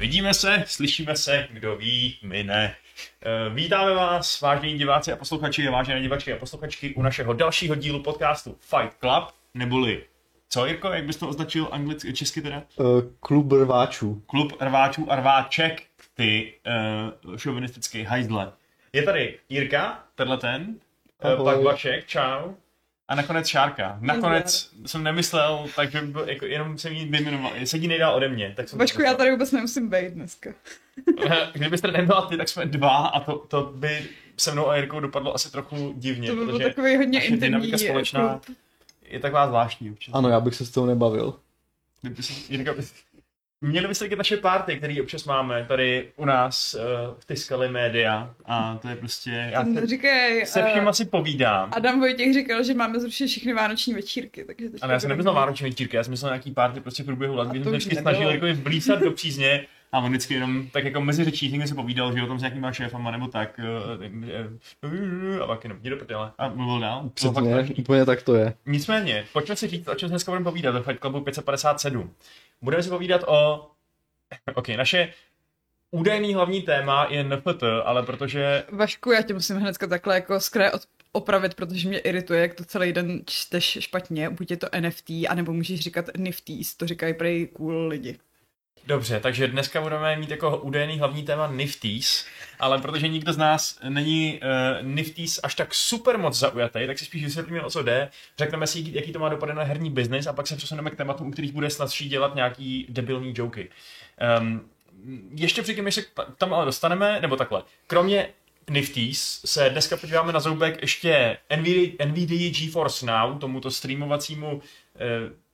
Vidíme se, slyšíme se, kdo ví, my ne. Vítáme vás, vážení diváci a posluchači, vážené divačky a posluchačky, u našeho dalšího dílu podcastu Fight Club, neboli co, Jirko, jak bys to označil anglicky, česky teda? Klub rváčů. Klub rváčů a rváček, ty šovinistický hajzle. Je tady Jirka, tenhle ten, pak Vašek, čau. A nakonec Šárka. Nakonec jsem nemyslel, takže jako, jenom jsem jí vyjmenoval. Sedí nejdál ode mě. Tak Vašku, já tady vůbec nemusím být dneska. Kdybyste nebyla ty, tak jsme dva a to by se mnou a Jirkou dopadlo asi trochu divně. To by bylo takový hodně intimní. Společná je taková zvláštní. Občas. Ano, já bych se s tou nebavil. Měli byste taky naše party, které občas máme tady u nás v Tiskali Media a to je prostě, říkaj, se všem asi povídám. Adam Vojtěk říkal, že máme zrušit všechny vánoční večírky. Takže ale já jsem nebyl vánoční večírky, já jsem myslel nějaký party prostě v průběhu let, když jsem vždycky snažil jako vlísat do přízně a on vždycky jenom tak jako mezi řečí někdy si povídal, že o tom s nějakýma šéfama nebo tak a pak jenom jde do prdele a mluvil dál. Úplně tak to je. Nicméně, pojďme si říct, o čem dneska budeme povídat ve Fight Clubu 557. Budeme si povídat o... Ok, naše údajný hlavní téma je NFT, ale protože... Vašku, já tě musím hnedka takhle jako skré opravit, protože mě irituje, jak to celý den čteš špatně. Buď je to NFT, anebo můžeš říkat NFTs, to říkají prej cool lidi. Dobře, takže dneska budeme mít jako údajný hlavní téma Nifties, ale protože nikdo z nás není Nifties až tak super moc zaujatý, tak si spíš vysvětlíme, o co jde, řekneme si, jaký to má dopady na herní biznis a pak se přesuneme k tématu, u kterých bude snadší dělat nějaký debilní joky. Ještě předtím, než se tam ale dostaneme, nebo takhle, kromě Nifties se dneska podíváme na zoubek ještě NVIDIA GeForce Now, tomuto streamovacímu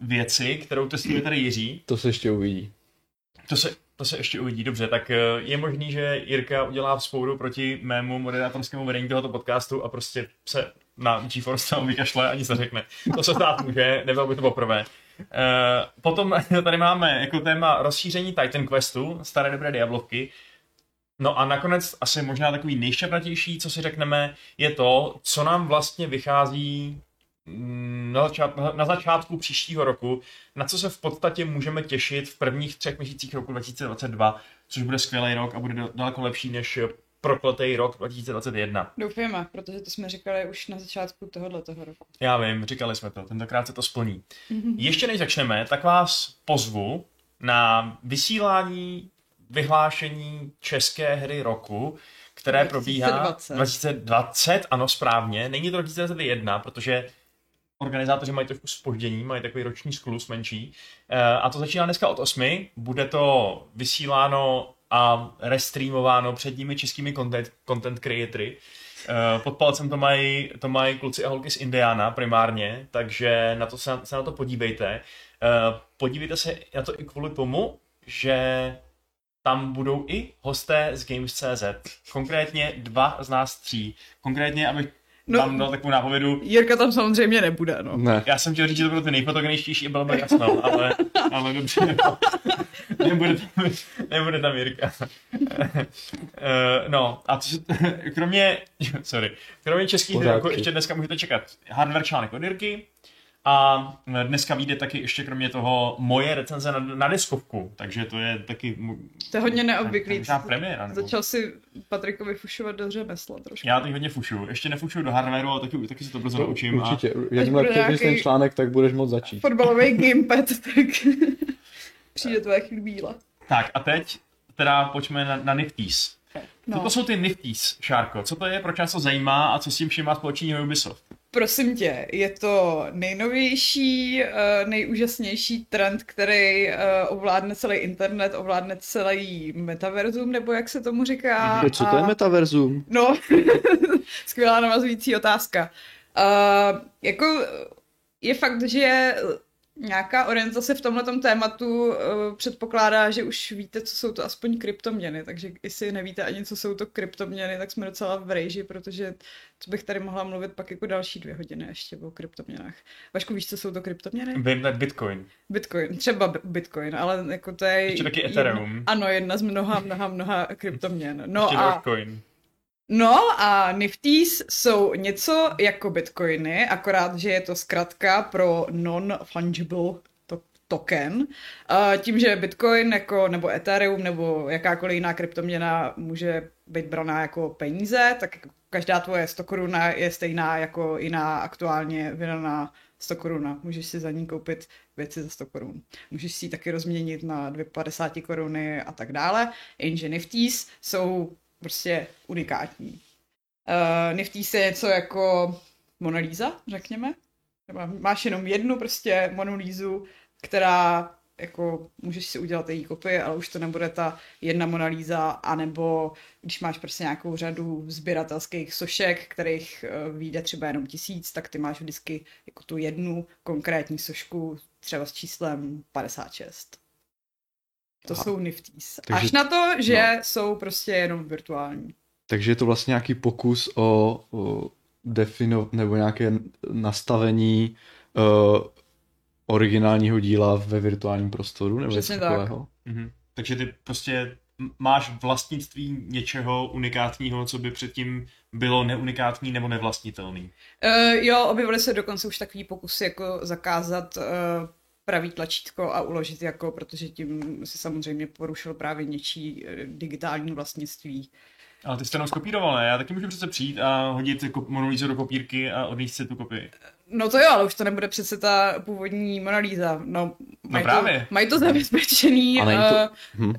věci, kterou testuje tady Jiří. To se ještě uvidí. To se ještě uvidí, dobře, tak je možný, že Jirka udělá vzpouru proti mému moderátorskému vedení tohoto podcastu a prostě se na GeForce tam vykašle a nic neřekne. To se stát může, nebylo by to poprvé. Potom tady máme jako téma rozšíření Titan Questu, staré dobré diablovky. No a nakonec asi možná takový nejšťavnatější, co si řekneme, je to, co nám vlastně vychází na začátku příštího roku, na co se v podstatě můžeme těšit v prvních 3 měsících roku 2022, což bude skvělý rok a bude daleko lepší než prokletej rok 2021. Doufujeme, protože to jsme říkali už na začátku tohoto roku. Já vím, říkali jsme to, tentokrát se to splní. Ještě než začneme, tak vás pozvu na vysílání vyhlášení české hry roku, které 2020. probíhá 2020, ano správně, není to 2021, protože organizátoři mají trošku zpoždění, mají takový roční skluz menší. A to začíná dneska od 8. Bude to vysíláno a restreamováno před nimi českými content creatory. Pod palcem to mají kluci a holky z Indiana primárně, takže se na to podívejte. Podívejte se na to i kvůli tomu, že tam budou i hosté z Games.cz. Konkrétně 2 z nás 3. Konkrétně, abych tam dal takovou nápovědu. Jirka tam samozřejmě nebude, no. Ne. Já jsem chtěl říct, že to bylo ty nejfotogeničtější, bylo by jasno, ale dobře. Nebude tam Jirka. No, a kromě českých her, ještě dneska můžete čekat hardware článek od Jirky. A dneska vyjde taky ještě kromě toho moje recenze na deskovku, takže to je taky... To je hodně neobvyklý. Premiéra, nebo... Začal si Patrikovi fušovat do řemesla trošku. Já teď hodně fušuju. Ještě nefušuju do hardwareu, ale taky se to brzo naučím. Určitě. Jakmile přijde ten článek, tak budeš moc začít. Fotbalový gamepad, tak přijde tvoje chvíle. Tak a teď teda pojďme na Nifties. No. To jsou ty Nifties, Šárko. Co to je, proč nás to zajímá a co s tím všem má společného Ubisoft? Prosím tě, je to nejnovější, nejúžasnější trend, který ovládne celý internet, ovládne celý metaverzum, nebo jak se tomu říká. Co to je metaverzum? No, skvělá navazující otázka. Jako je fakt, že nějaká orientace v tomhletom tématu předpokládá, že už víte, co jsou to aspoň kryptoměny, takže jestli nevíte ani, co jsou to kryptoměny, tak jsme docela v rejži, protože to bych tady mohla mluvit pak jako další 2 hodiny ještě o kryptoměnách. Vašku, víš, co jsou to kryptoměny? Bitcoin. Třeba Bitcoin, ale jako to je... Ještě taky Ethereum. Jedna z mnoha kryptoměn. No ještě a... Bitcoin. No a Nifties jsou něco jako bitcoiny, akorát, že je to zkratka pro non-fungible token. Tím, že Bitcoin jako, nebo Ethereum nebo jakákoliv jiná kryptoměna může být braná jako peníze, tak každá tvoje 100 koruna je stejná jako jiná aktuálně vydaná 100 koruna. Můžeš si za ní koupit věci za 100 korun. Můžeš si ji taky rozměnit na 250 koruny a tak dále. Jenže NFTs jsou prostě unikátní. NFTs je něco jako Mona Lisa, řekněme. Máš jenom jednu prostě Monu Lisu, která jako můžeš si udělat její kopii, ale už to nebude ta jedna Mona Lisa, anebo když máš prostě nějakou řadu sběratelských sošek, kterých vyjde třeba jenom 1000, tak ty máš vždycky jako tu jednu konkrétní sošku třeba s číslem 56. To aha, jsou NFTs. Takže, až na to, že no, jsou prostě jenom virtuální. Takže je to vlastně nějaký pokus o nebo nějaké nastavení originálního díla ve virtuálním prostoru nebo něco takového. Mhm. Takže ty prostě máš vlastnictví něčeho unikátního, co by předtím bylo neunikátní nebo nevlastnitelný. Jo, objevily se dokonce už takový pokusy jako zakázat pravý tlačítko a uložit jako, protože tím se samozřejmě porušilo právě něčí digitální vlastnictví. Ale ty jsi to jenom skopíroval, ne? Já taky můžu přece přijít a hodit Monu Lisu do kopírky a odníst si tu kopii. No to jo, ale už to nebude přece ta původní Mona Lisa. No, mají to zabezpečený,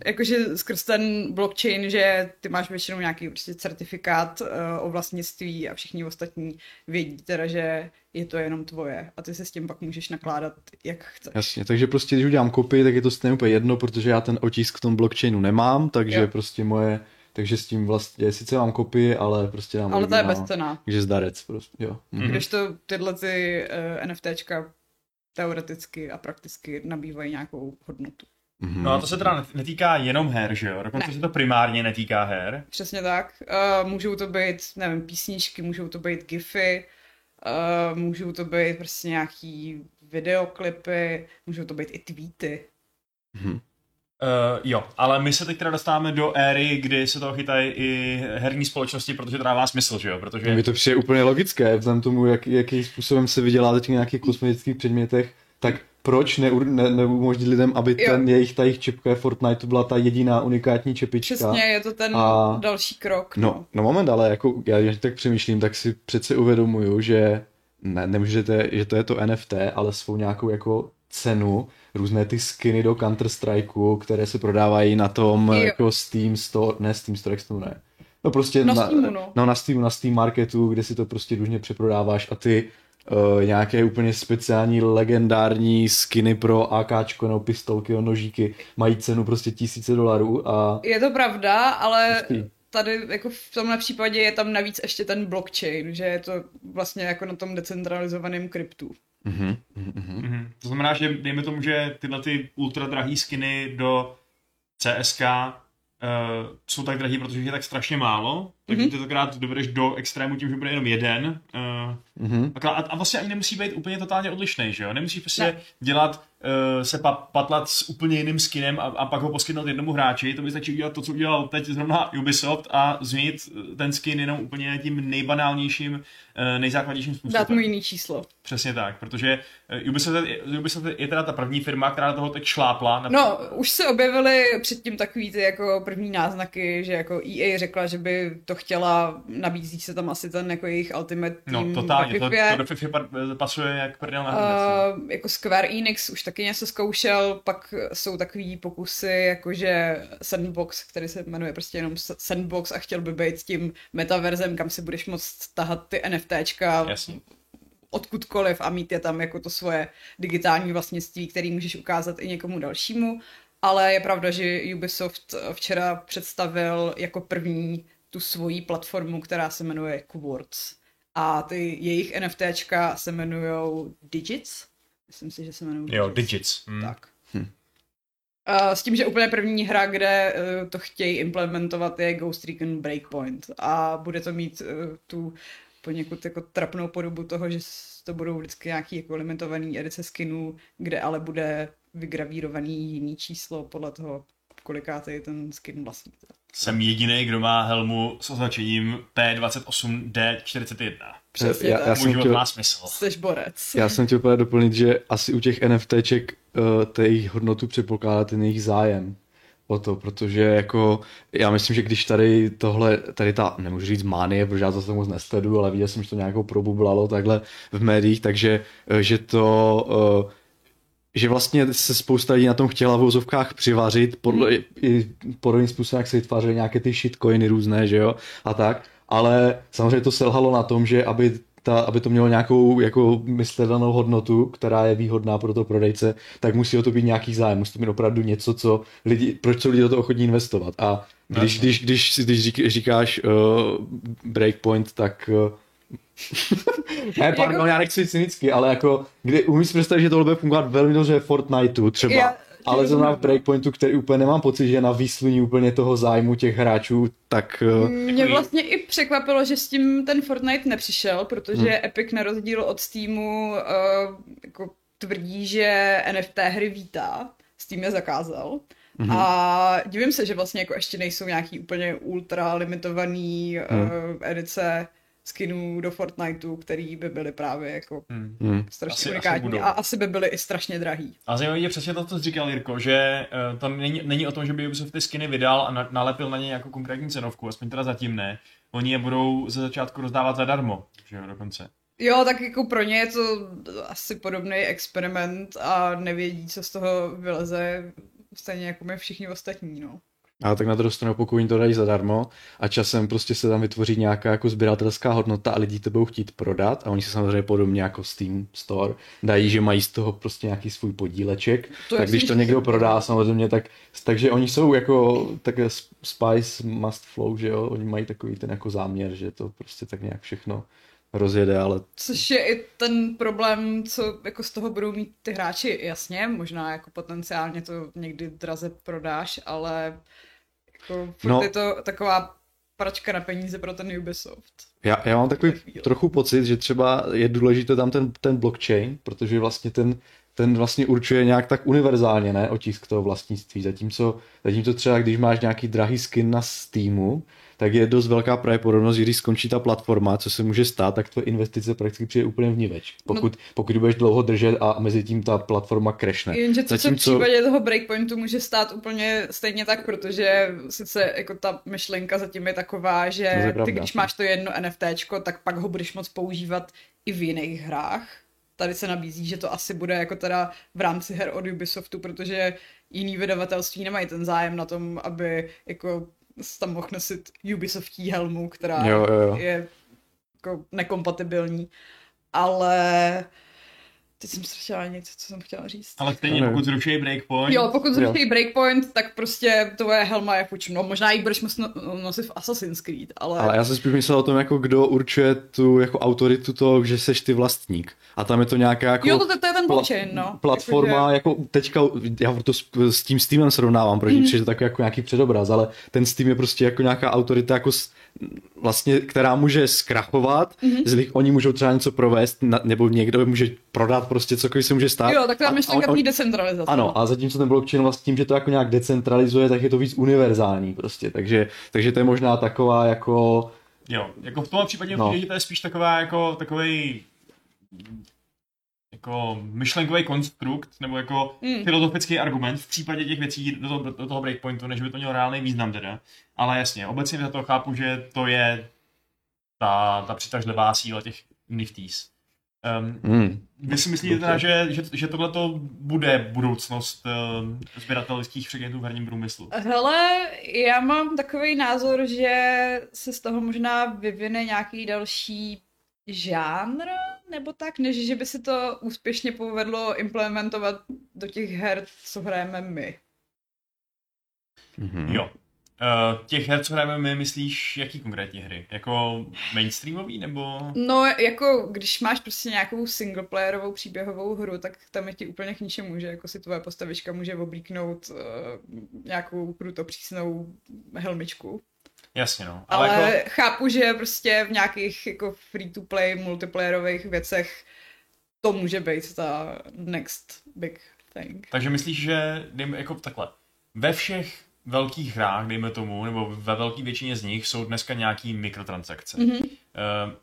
jakože skrz ten blockchain, že ty máš většinou nějaký prostě certifikát o vlastnictví a všichni ostatní vědí teda, že je to jenom tvoje a ty se s tím pak můžeš nakládat, jak chceš. Jasně, takže prostě když udělám kopii, tak je to stejně úplně jedno, protože já ten otisk v tom blockchainu nemám, takže jo, prostě moje... Takže s tím vlastně, sice mám kopii, ale prostě dám... Ale to je bezcenná. Takže zdarec prostě, jo. Mm-hmm. Když to tyhle ty NFTčka teoreticky a prakticky nabývají nějakou hodnotu. Mm-hmm. No a to se teda netýká jenom her, že jo? Dokonce se to primárně netýká her. Přesně tak. Můžou to být, nevím, písničky, můžou to být gify, můžou to být prostě nějaký videoklipy, můžou to být i tweety. Mm-hmm. Jo, ale my se teď teda dostáváme do éry, kdy se toho chytají i herní společnosti, protože to dává smysl, že jo? Protože... Mně to přijde úplně logické, vzhledem tomu, jakým způsobem se vydělá teď na nějakých kosmetických předmětech, tak proč neumožnit lidem, aby ten jejich čipka Fortnite byla ta jediná unikátní čepička? Přesně, je to ten další krok. No moment, ale jako já když tak přemýšlím, tak si přece uvědomuju, že nemůžete, že to je to NFT, ale svou nějakou jako cenu, různé ty skiny do Counter-Strikeu, které se prodávají na tom jako Steam Store, ne Steam Store, ne. No prostě na Steam Marketu, kde si to prostě různě přeprodáváš a ty nějaké úplně speciální legendární skiny pro AKčko nebo pistolky nebo nožíky mají cenu prostě $1000 a... Je to pravda, ale... Tady jako v tomhle případě je tam navíc ještě ten blockchain, že je to vlastně jako na tom decentralizovaném kryptu. Mm-hmm, mm-hmm. Mm-hmm. To znamená, že dejme tomu, že tyhle ty ultra drahý skiny do CSK jsou tak drahý, protože je tak strašně málo, takže ty tokrát dovedeš do extrému tím, že bude jenom jeden. A vlastně ani nemusí být úplně totálně odlišnej, že jo? Nemusíš prostě dělat, se patlat s úplně jiným skinem a pak ho poskytnout jednomu hráči. To by stačí udělat to, co udělal teď zrovna Ubisoft a změnit ten skin jenom úplně tím nejbanálnějším, nejzákladnějším způsobem. Dát mu jiný číslo. Přesně tak, protože Ubisoft je teda ta první firma, která toho teď šlápla. No, už se objevily předtím takový ty jako první náznaky, že jako EA řekla, že by to chtěla, nabízí se tam asi ten jako jejich Ultimate Team. No totálně, to do FIFA pasuje jak prdel na hrnec. Jako Square Enix už taky něco zkoušel, pak jsou takový pokusy jakože Sandbox, který se jmenuje prostě jenom Sandbox a chtěl by být tím metaverzem, kam si budeš moct tahat ty NFTčka. Jasně. Odkudkoliv a mít je tam jako to svoje digitální vlastnictví, který můžeš ukázat i někomu dalšímu, ale je pravda, že Ubisoft včera představil jako první tu svoji platformu, která se jmenuje Quartz. A ty jejich NFTčka se jmenujou Digits. Myslím si, že se jmenují Digits. Jo, Digits. Mm. Tak. S tím, že úplně první hra, kde to chtějí implementovat, je Ghost Recon Breakpoint. A bude to mít tu poněkud jako trapnou podobu toho, že to budou vždycky nějaký jako limitovaný edice skinů, kde ale bude vygravírovaný jiný číslo podle toho, kolikátej ten skin vlastní. Jsem jediný, kdo má helmu s označením P28D41. Přesně já tak. Můj život má smysl. Jseš borec. Já jsem chtěl úplně doplnit, že asi u těch NFTček jejich hodnotu předpokládá ten jejich zájem o to, protože jako já myslím, že když tady ta, nemůžu říct mánie, protože já zase moc nesleduju, ale viděl jsem, že to nějakou probublalo takhle v médiích, takže že to... že vlastně se spousta lidí na tom chtěla v vozovkách přivařit, podobným způsobem, jak se vytvářely nějaké ty shitcoiny různé, že jo, a tak, ale samozřejmě to selhalo na tom, že aby to mělo nějakou jako mysledanou hodnotu, která je výhodná pro to prodejce, tak musí o to být nějaký zájem, musí to být opravdu něco, co lidi, proč jsou lidi do toho ochotní investovat. A když říkáš breakpoint, tak... ne, pardon, já nechci jít cynicky, ale jako, umím si představit, že tohle bude fungovat velmi dobře v Fortniteu třeba, ale zrovna v Breakpointu, který úplně nemám pocit, že je na výsluní úplně toho zájmu těch hráčů, tak... Mě vlastně i překvapilo, že s tím ten Fortnite nepřišel, protože Epic na rozdíl od Steamu jako tvrdí, že NFT hry vítá, Steam je zakázal. A divím se, že vlastně jako ještě nejsou nějaký úplně ultra limitovaný edice skinů do Fortniteu, který by byly právě jako strašně unikátní a asi by byly i strašně drahý. A zajímavé je přesně to, co jsi říkal, Jirko, že to není o tom, že by Ubisoft ty skiny vydal a nalepil na ně jako konkrétní cenovku, aspoň teda zatím ne. Oni je budou ze začátku rozdávat zadarmo, že jo, dokonce. Jo, tak jako pro ně je to asi podobný experiment a nevědí, co z toho vyleze, stejně jako my všichni ostatní, no. A tak na druhou stranu, pokud jim to dají zadarmo a časem prostě se tam vytvoří nějaká jako sběratelská hodnota a lidi to budou chtít prodat a oni se samozřejmě podobně jako Steam Store dají, že mají z toho prostě nějaký svůj podíleček, tak když to někdo prodá samozřejmě, takže oni jsou jako takové spice must flow, že jo, oni mají takový ten jako záměr, že to prostě tak nějak všechno rozjede, ale... Což je i ten problém, co jako z toho budou mít ty hráči, jasně, možná jako potenciálně to někdy draze prodáš, ale jako je to taková pračka na peníze pro ten Ubisoft. Já mám takový trochu pocit, že třeba je důležité tam ten blockchain, protože vlastně ten vlastně určuje nějak tak univerzálně, ne, otisk toho vlastnictví, zatímco třeba když máš nějaký drahý skin na Steamu, tak je dost velká pravděpodobnost, že když skončí ta platforma, co se může stát, tak tvoje investice prakticky přijde úplně vniveč, pokud budeš dlouho držet a mezi tím ta platforma crashne. Jenže zatímco... v případě toho breakpointu může stát úplně stejně tak, protože sice jako ta myšlenka zatím je taková, že je pravda, ty když máš to jedno NFTčko, tak pak ho budeš moc používat i v jiných hrách. Tady se nabízí, že to asi bude jako teda v rámci her od Ubisoftu, protože jiný vydavatelství nemají ten zájem na tom, aby jako tam mohl nosit Ubisoftí helmu, která je jako nekompatibilní, ale teď jsem ztratila něco, co jsem chtěla říct. Ale stejně, pokud zruší breakpoint. Jo, pokud zruší breakpoint, tak prostě tvoje helma je fuč. No, možná ji budeš nosit v Assassin's Creed, ale... Ale já jsem spíš myslel o tom, jako kdo určuje tu jako autoritu toho, že seš ty vlastník. A tam je to nějaká jako... Jo, to je ten blockchain, no. Platforma, jako teďka, já to s tím Steamem srovnávám, protože je to takový jako nějaký předobraz, ale ten Steam je prostě jako nějaká autorita, jako vlastně, která může zkrachovat, oni můžou třeba něco provést, nebo někdo může prodat prostě cokoliv se může stát. Jo, tak tam myšlenka tý decentralizace. Ano, a zatímco ten blockchain vlastně tím, že to jako nějak decentralizuje, tak je to víc univerzální prostě, takže to je možná taková jako... Jo, jako v tomhle případě to je spíš taková jako takovej jako myšlenkový konstrukt, nebo jako filozofický argument v případě těch věcí do toho breakpointu, než by to mělo reálný význam teda. Ale jasně, obecně za to chápu, že to je ta přitažlivá síla těch NFTs. Vy si myslíte teda, že tohleto bude budoucnost sběratelských předmětů v herním průmyslu? Hele, já mám takový názor, že se z toho možná vyvine nějaký další žánr, nebo tak, než že by se to úspěšně povedlo implementovat do těch her, co hrajeme my. Mm-hmm. Jo. Těch her, co hrajeme my, myslíš, jaký konkrétní hry? Jako mainstreamový, nebo? No, jako když máš prostě nějakou singleplayerovou příběhovou hru, tak tam je ti úplně k ničemu, že jako si tvoje postavička může oblíknout nějakou krutopřísnou helmičku. Jasně, no. Ale jako... chápu, že prostě v nějakých jako free-to-play multiplayerových věcech to může být ta next big thing. Takže myslíš, že jako takhle, ve všech velkých hrách, dejme tomu, nebo ve velké většině z nich jsou dneska nějaký mikrotransakce. Mm-hmm.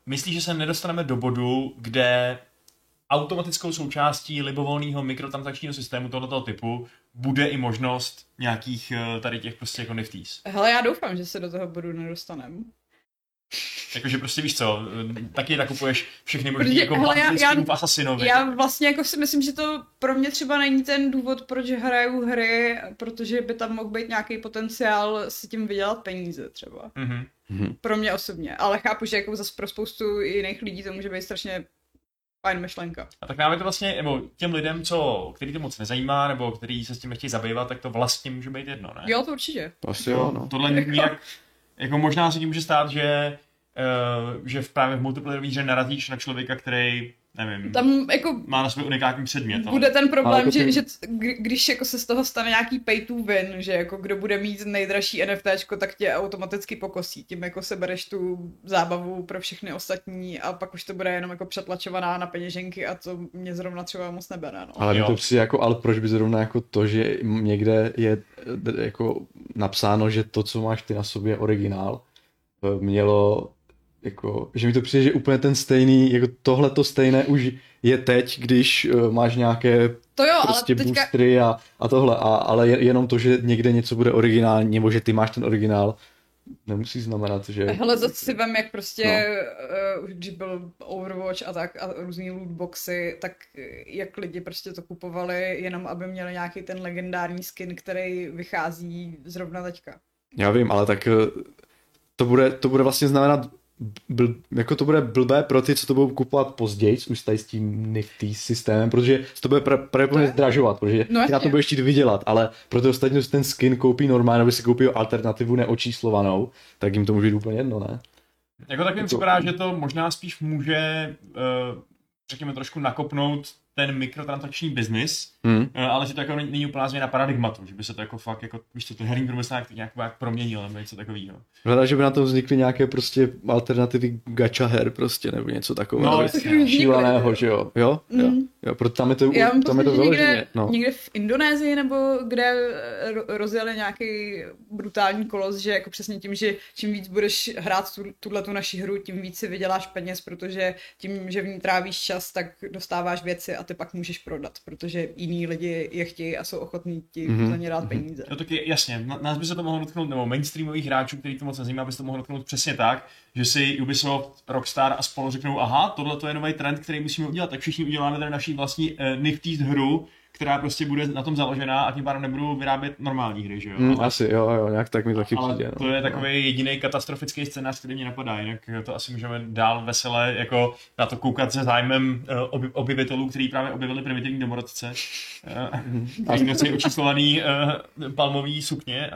Myslíš, že se nedostaneme do bodu, kde automatickou součástí libovolného mikrotransakčního systému tohoto typu bude i možnost nějakých tady těch prostě jako NFTs? Hele, já doufám, že se do toho bodu nedostaneme. Jakože prostě víš co, taky nakupuješ všechny možný jako vlastní asasinovi. Já vlastně jako si myslím, že to pro mě třeba není ten důvod, proč hraju hry, protože by tam mohl být nějaký potenciál si tím vydělat peníze třeba. Mm-hmm. Pro mě osobně, ale chápu, že jako zase pro spoustu jiných lidí to může být strašně fajn myšlenka. A tak nám to vlastně, nebo těm lidem, který to moc nezajímá, nebo který se s tím nechtějí zabývat, tak to vlastně může být jedno, ne? Jo, to určitě. Vlastně jo, no. Tohle nějak, jako možná se tím může stát, že právě v multiplayerový hře narazíš na člověka, který, nevím, tam jako má na sobě unikátní předmět. Ale bude ten problém, jako že když jako se z toho stane nějaký pay to win, že jako kdo bude mít nejdražší NFTčko, tak tě automaticky pokosí. Tím jako sebereš tu zábavu pro všechny ostatní a pak už to bude jenom jako přetlačovaná na peněženky a to mě zrovna třeba moc nebere. No. Ale to přijde jako, ale proč by zrovna jako to, že někde je jako napsáno, že to, co máš ty na sobě je originál, mělo jako, že mi to přijde, že úplně ten stejný, jako tohle to stejné už je teď, když máš nějaké to jo, prostě teďka boostry a tohle, ale jenom to, že někde něco bude originální, nebo že ty máš ten originál, nemusí znamenat, že hele, zase si vem, jak prostě, když byl Overwatch a tak a různý lootboxy, tak jak lidi prostě to kupovali, jenom aby měli nějaký ten legendární skin, který vychází zrovna teďka. Já vím, ale tak to bude vlastně znamenat jako to bude blbé pro ty, co to budou kupovat později, už tady s tím NFTs systémem, protože to bude pravděpodobně zdražovat, protože ty na to budeš chtít vydělat, ale pro ty ostatní, si ten skin koupí normálně, nebo si koupí alternativu neočíslovanou, tak jim to může být úplně jedno, ne? Jako tak mi připadá, že to možná spíš může, řekněme, trošku nakopnout ten mikrotransakční biznis, ale že to jako není úplná změna paradigmatu, že by se to jako fakt, jako, víš co, ten herní průmysl nějak proměnil nebo něco takového. Hledá, že by na tom vznikly nějaké prostě alternativy gacha her prostě, nebo něco takového. No, šíleného, že jo? Jo, protože tam je to vyloženě. No. Někde v Indonésii nebo kde rozjeli nějaký brutální kolos, že jako přesně tím, že čím víc budeš hrát tuhletu naši hru, tím víc si vyděláš peněz, protože tím, že v ní trávíš čas, tak dostáváš věci a ty pak můžeš prodat, protože jiní lidi je chtějí a jsou ochotní ti za ně dát peníze. No taky jasně, nás by se to mohlo dotknout, nebo mainstreamových hráčů, který to moc nezajímá, by se to mohlo dotknout přesně tak, že si Ubisoft, Rockstar a spolu řeknou, aha, tohle to je nový trend, který musíme udělat, tak všichni uděláme tady naší vlastní NFTs hru, která prostě bude na tom založená a tím pádem nebudou vyrábět normální hry, že jo? Asi, jo, nějak tak mi taky přijde. To je takový jediný katastrofický scénář, který mě napadá, jinak to asi můžeme dál vesele jako na to koukat se zájmem objevitelů, kteří právě objevili primitivní domorodce. Nosí očíslovaný palmový sukně.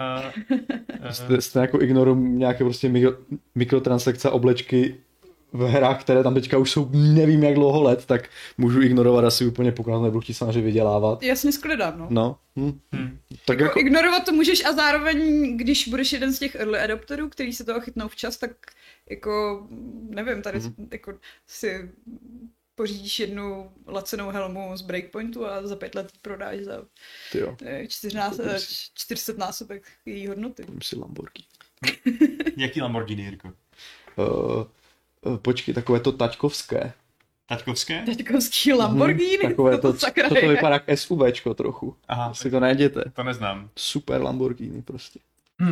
Jste jako ignorují nějaké prostě mikrotransakce, oblečky v hrách, které tam teďka už jsou nevím jak dlouho let, tak můžu ignorovat asi úplně, pokud na to nebudu chtít samozřejmě vydělávat. Jasně, sklidám, no. Tak jako ignorovat to můžeš a zároveň, když budeš jeden z těch early adopterů, který se toho chytnou včas, tak jako, nevím, tady jako si pořídíš jednu lacenou helmu z Breakpointu a za 5 let prodáš za 400 násobek její hodnoty. Kupím si Lamborghini. Jaký Lamborghini, Jirko? Počkej, takové to taťkovské. Taťkovské? Taťkovský Lamborghini? Takové to, to vypadá jak SUVčko trochu. Aha, si to najděte. To neznám. Super Lamborghini prostě.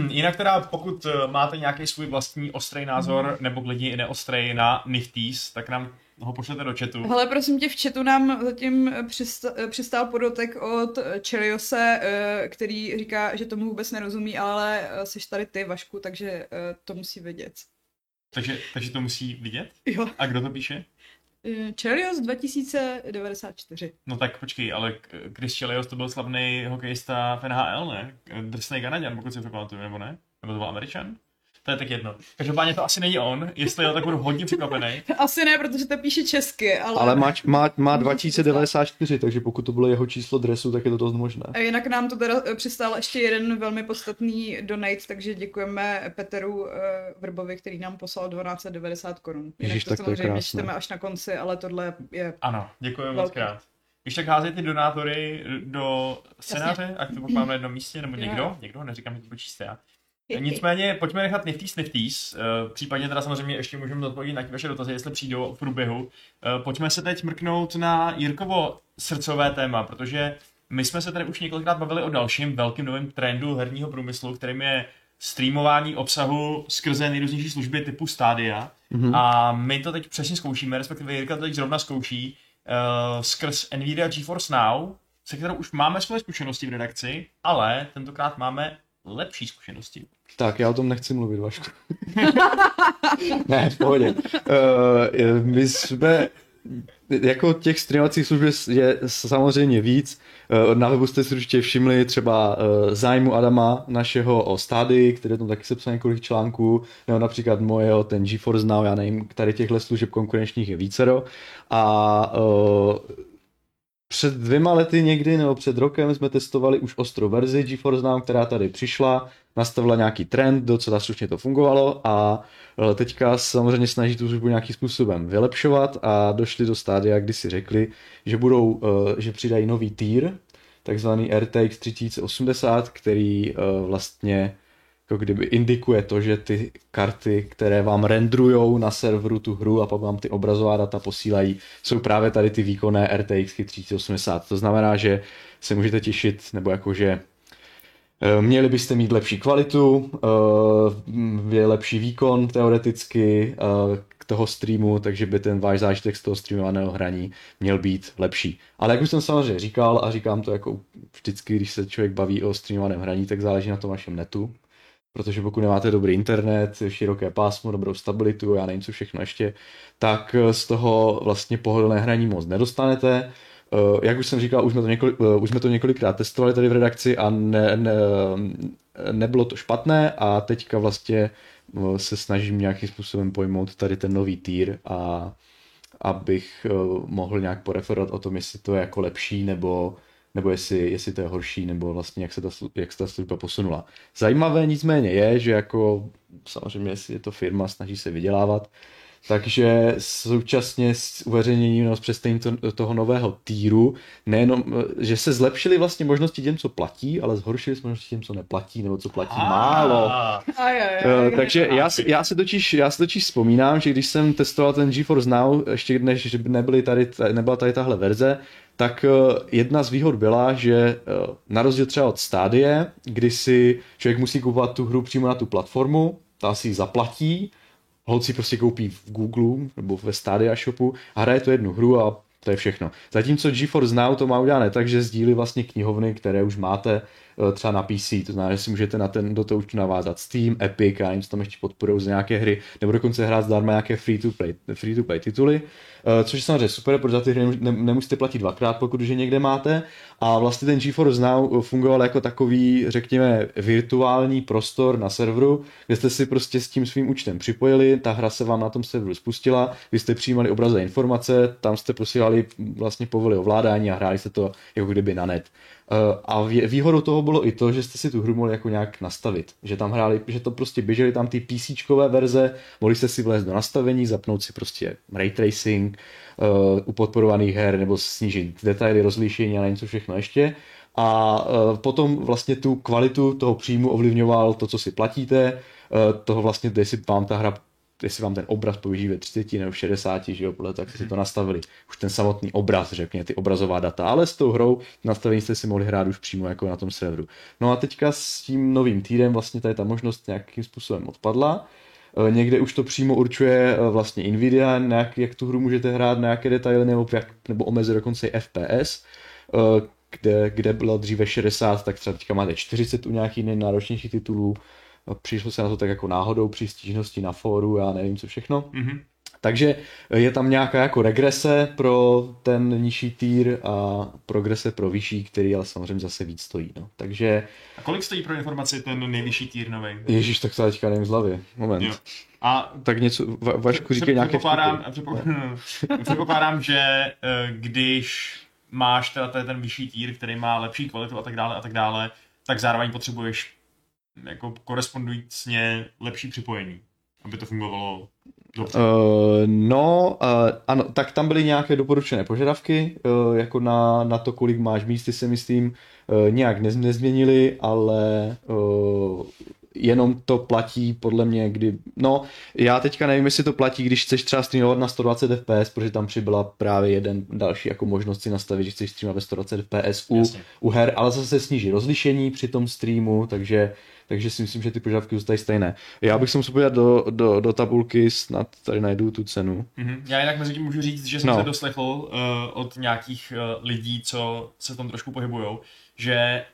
Jinak teda, pokud máte nějaký svůj vlastní ostrý názor, nebo lidi neostrý na NFTs, tak nám ho pošlete do chatu. Hele, prosím tě, v chatu nám zatím přistál podotek od Čeliose, který říká, že tomu vůbec nerozumí, ale seš tady ty, Vašku, takže to musí vědět. Takže to musí vidět? Jo. A kdo to píše? Chelios 2094. No tak počkej, ale Chris Chelios to byl slavný hokejista v NHL, ne? Drsný Kanaďan, pokud si překvapil, nebo ne? Nebo to byl Američan? To je tak jedno. Každopádně to asi není on, jestli jo, tak budu hodně překvapený. Asi ne, protože to píše česky, ale má 2094, takže pokud to bylo jeho číslo dresu, tak je to dost možné. A jinak nám to teda přistál ještě jeden velmi podstatný donate, takže děkujeme Peteru Vrbovi, který nám poslal 1290 korun. Jinak to samozřejmě čteme až na konci, ale tohle je ano, děkujeme velký. Moc krát. Když tak házejte donátory do scénáře, ať to máme na jednom místě, nebo někdo, neříkám, že to počíste já. Nicméně, pojďme nechat nifties, případně teda samozřejmě ještě můžeme odpovědět na vaše dotazy, jestli přijdou v průběhu. Pojďme se teď mrknout na Jirkovo srdcové téma, protože my jsme se tady už několikrát bavili o dalším velkým novém trendu herního průmyslu, kterým je streamování obsahu skrze nejrůznější služby typu Stadia. Mm-hmm. A my to teď přesně zkoušíme, respektive Jirka to teď zrovna zkouší skrz NVIDIA GeForce Now, se kterou už máme své zkušenosti v redakci, ale tentokrát máme lepší zkušenosti. Tak, já o tom nechci mluvit, Vašku. Ne, v pohodě. My jsme... Jako těch streamovacích služeb je samozřejmě víc. Na webu jste si určitě všimli třeba zájmu Adama našeho o Stadii, které tam taky se psal několik článků, nebo například mojeho, ten GeForce Now, já nevím, tady těchto služeb konkurenčních je vícero. A před 2 lety někdy, nebo před rokem jsme testovali už ostrou verzi GeForce Now, která tady přišla, nastavila nějaký trend, docela slušně to fungovalo a teďka samozřejmě snaží tu službu nějakým způsobem vylepšovat a došli do stádia, kdy si řekli, že přidají nový tier, takzvaný RTX 3080, který vlastně jako kdyby indikuje to, že ty karty, které vám rendrujou na serveru tu hru a pak vám ty obrazová data posílají, jsou právě tady ty výkonné RTX 3080. To znamená, že se můžete těšit, nebo jakože měli byste mít lepší kvalitu, je lepší výkon teoreticky k toho streamu, takže by ten váš zážitek z toho streamovaného hraní měl být lepší. Ale jak už jsem samozřejmě říkal a říkám to jako vždycky, když se člověk baví o streamovaném hraní, tak záleží na tom vašem netu. Protože pokud nemáte dobrý internet, široké pásmo, dobrou stabilitu, já nevím co všechno ještě, tak z toho vlastně pohodlné hraní moc nedostanete. Jak už jsem říkal, už jsme to několikrát testovali tady v redakci a nebylo to špatné a teďka vlastně se snažím nějakým způsobem pojmout tady ten nový tier a abych mohl nějak poreferovat o tom, jestli to je jako lepší nebo jestli to je horší, nebo vlastně jak se ta služba posunula. Zajímavé nicméně je, že jako samozřejmě, jestli je to firma, snaží se vydělávat, takže současně s uveřejněním nebo s představením toho nového týru, nejenom, že se zlepšily vlastně možnosti těm, co platí, ale zhoršily se možnosti těm, co neplatí, nebo co platí málo. Takže já si totiž vzpomínám, že když jsem testoval ten GeForce Now, ještě než nebyla tady tahle verze, tak jedna z výhod byla, že na rozdíl třeba od Stadie, kdy si člověk musí kupovat tu hru přímo na tu platformu, ta si ji zaplatí, holci prostě koupí v Google nebo ve Stadia shopu a hraje to jednu hru a to je všechno. Zatímco GeForce Now to má udělané tak, že sdílí vlastně knihovny, které už máte třeba na PC, to znamená, že si můžete do toho účtu navázat Steam, Epic a jim tam ještě podporujou z nějaké hry, nebo dokonce hrát zdarma nějaké free-to-play tituly, což je samozřejmě super, protože za ty hry nemusíte platit dvakrát, pokud už je někde máte. A vlastně ten GeForce Now fungoval jako takový, řekněme, virtuální prostor na serveru, kde jste si prostě s tím svým účtem připojili, ta hra se vám na tom serveru spustila, vy jste přijímali obrazové informace, tam jste posílali vlastně povely ovládání a hráli se to jako kdyby na net. A výhodou toho bylo i to, že jste si tu hru mohli jako nějak nastavit, že tam hráli, že to prostě běžely tam ty PCčkové verze, mohli jste si vlézt do nastavení, zapnout si prostě ray tracing u podporovaných her nebo snížit detaily, rozlišení a nevím co všechno ještě. A potom vlastně tu kvalitu toho příjmu ovlivňoval to, co si platíte, toho vlastně, jestli vám ten obraz pověží ve 30 nebo 60, že jo, podle toho, jak si to nastavili. Už ten samotný obraz, řekněme, ty obrazová data, ale s tou hrou nastavení jste si mohli hrát už přímo jako na tom serveru. No a teďka s tím novým týrem vlastně tady ta možnost nějakým způsobem odpadla. Někde už to přímo určuje vlastně NVIDIA, jak tu hru můžete hrát, na jaké detaily, nebo omezí dokonce i FPS, kde bylo dříve 60, tak třeba teďka máte 40 u nějakých nejnáročnějších titulů. Přišlo se na to tak jako náhodou při stížnosti na fóru, já nevím co všechno. Mm-hmm. Takže je tam nějaká jako regrese pro ten nižší tier a progrese pro vyšší, který ale samozřejmě zase víc stojí. No. Takže... A kolik stojí pro informaci ten nejvyšší tier nový? Ježíš, tak to teďka nevím z hlavy. Moment. Jo. A tak něco, Vašku říkají nějaké vtipy. Předpokládám, že když máš teda ten vyšší tier, který má lepší kvalitu a tak dále, tak zároveň potřebuješ jako korespondujícně lepší připojení. aby to fungovalo dobře? Ano, tak tam byly nějaké doporučené požadavky, jako na to, kolik máš míst, se myslím, nějak nezměnili, ale jenom to platí podle mě, kdy... No, já teďka nevím, jestli to platí, když chceš třeba streamovat na 120 fps, protože tam přibyla právě jeden další jako možnost si nastavit, že chceš streamovat ve 120 fps u her, ale zase se sníží rozlišení při tom streamu, takže si myslím, že ty požadavky zůstají stejné. Já bych se musel podívat do tabulky, snad tady najdu tu cenu. Mm-hmm. Já jinak mezi tím můžu říct, že jsem se doslechl od nějakých lidí, co se tam trošku pohybujou, že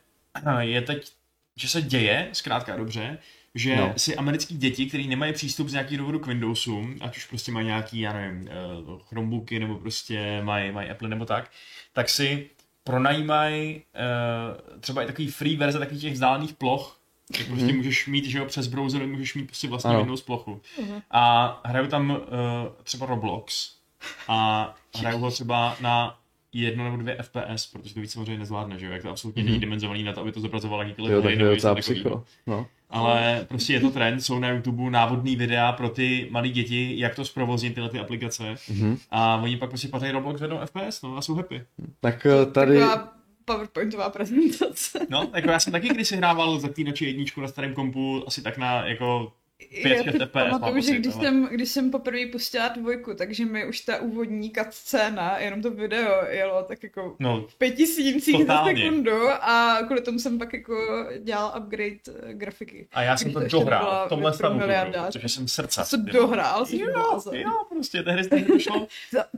je teď, že se děje, zkrátka dobře, že si americký děti, který nemají přístup z nějakých důvodů k Windowsu, ať už prostě mají nějaký, já nevím, Chromebooky, nebo prostě mají Apple nebo tak si pronajímají třeba i takový free verze takových těch vzdálených ploch, tak prostě můžeš mít, že jo, přes browser můžeš mít prostě vlastně Windows plochu. A hraju tam třeba Roblox a hraju ho třeba na 1 nebo 2 FPS, protože to víc samozřejmě nezvládne, že jo, jak to absolutně není dimenzovaný na to, aby to zobrazovalo jakýkoliv video. Ale prostě je to trend, jsou na YouTube návodný videa pro ty malé děti, jak to zprovoznit tyhle ty aplikace a oni pak prostě pařejí Roblox v 1 FPS, no a jsou happy. Tak tady... PowerPointová prezentace. No, jako já jsem taky kdysi hrával Zaklínače jedničku na starém kompu, asi tak na jako 5 FPS. Pamatuju, že když jsem poprvé pustila 2, takže mi už ta úvodní cutscéna, jenom to video jelo tak jako 5000 za sekundu a kvůli tomu jsem pak jako dělal upgrade grafiky. A já jsem to dohrál v tomhle stavu, protože jsem srdcař. Co dohrál? Jo, prostě tehdy se došlo.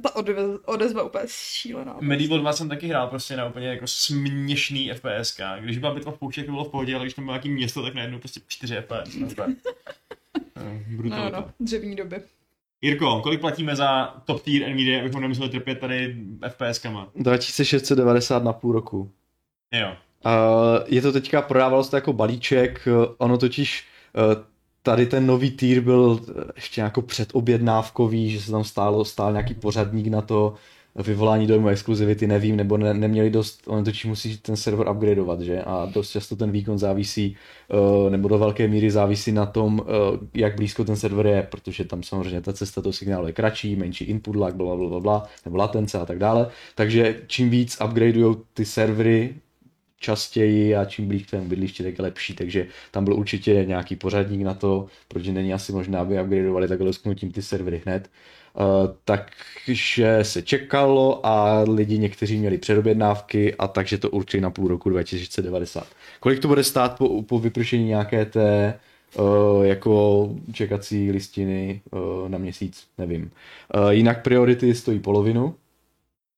Ta odezva úplně šílená. Medieval 2 jsem taky hrál prostě na úplně jako směšný FPS. Když byla bitva v poušti, to bylo v pohodě, ale když tam bylo nějaký město, tak najednou prostě 4 FPS. No, dřevní doby. Jirko, kolik platíme za top tier NVIDIA, abychom nemuseli trpět tady FPS-kama? 2690 na půl roku. Jo. Je to teďka, prodávalo se to jako balíček, ono totiž tady ten nový tier byl ještě jako předobjednávkový, že se tam stál nějaký pořadník na to, vyvolání dojmu exkluzivity, nevím, nebo neměli dost, oni totiž musí ten server upgradeovat, že? A dost často ten výkon závisí, nebo do velké míry závisí na tom, jak blízko ten server je, protože tam samozřejmě ta cesta toho signálu je kratší, menší input lag, blablabla, nebo latence a tak dále. Takže čím víc upgradeujou ty servery častěji a čím blíž k tvému bydlišti, tak je lepší, takže tam byl určitě nějaký pořadník na to, protože není asi možná, aby upgradeovali takhle sknutím ty servery hned. Takže se čekalo a lidi někteří měli předobjednávky a takže to určili na půl roku 2090. Kolik to bude stát po vypršení nějaké té jako čekací listiny na měsíc, nevím. Jinak priority stojí polovinu,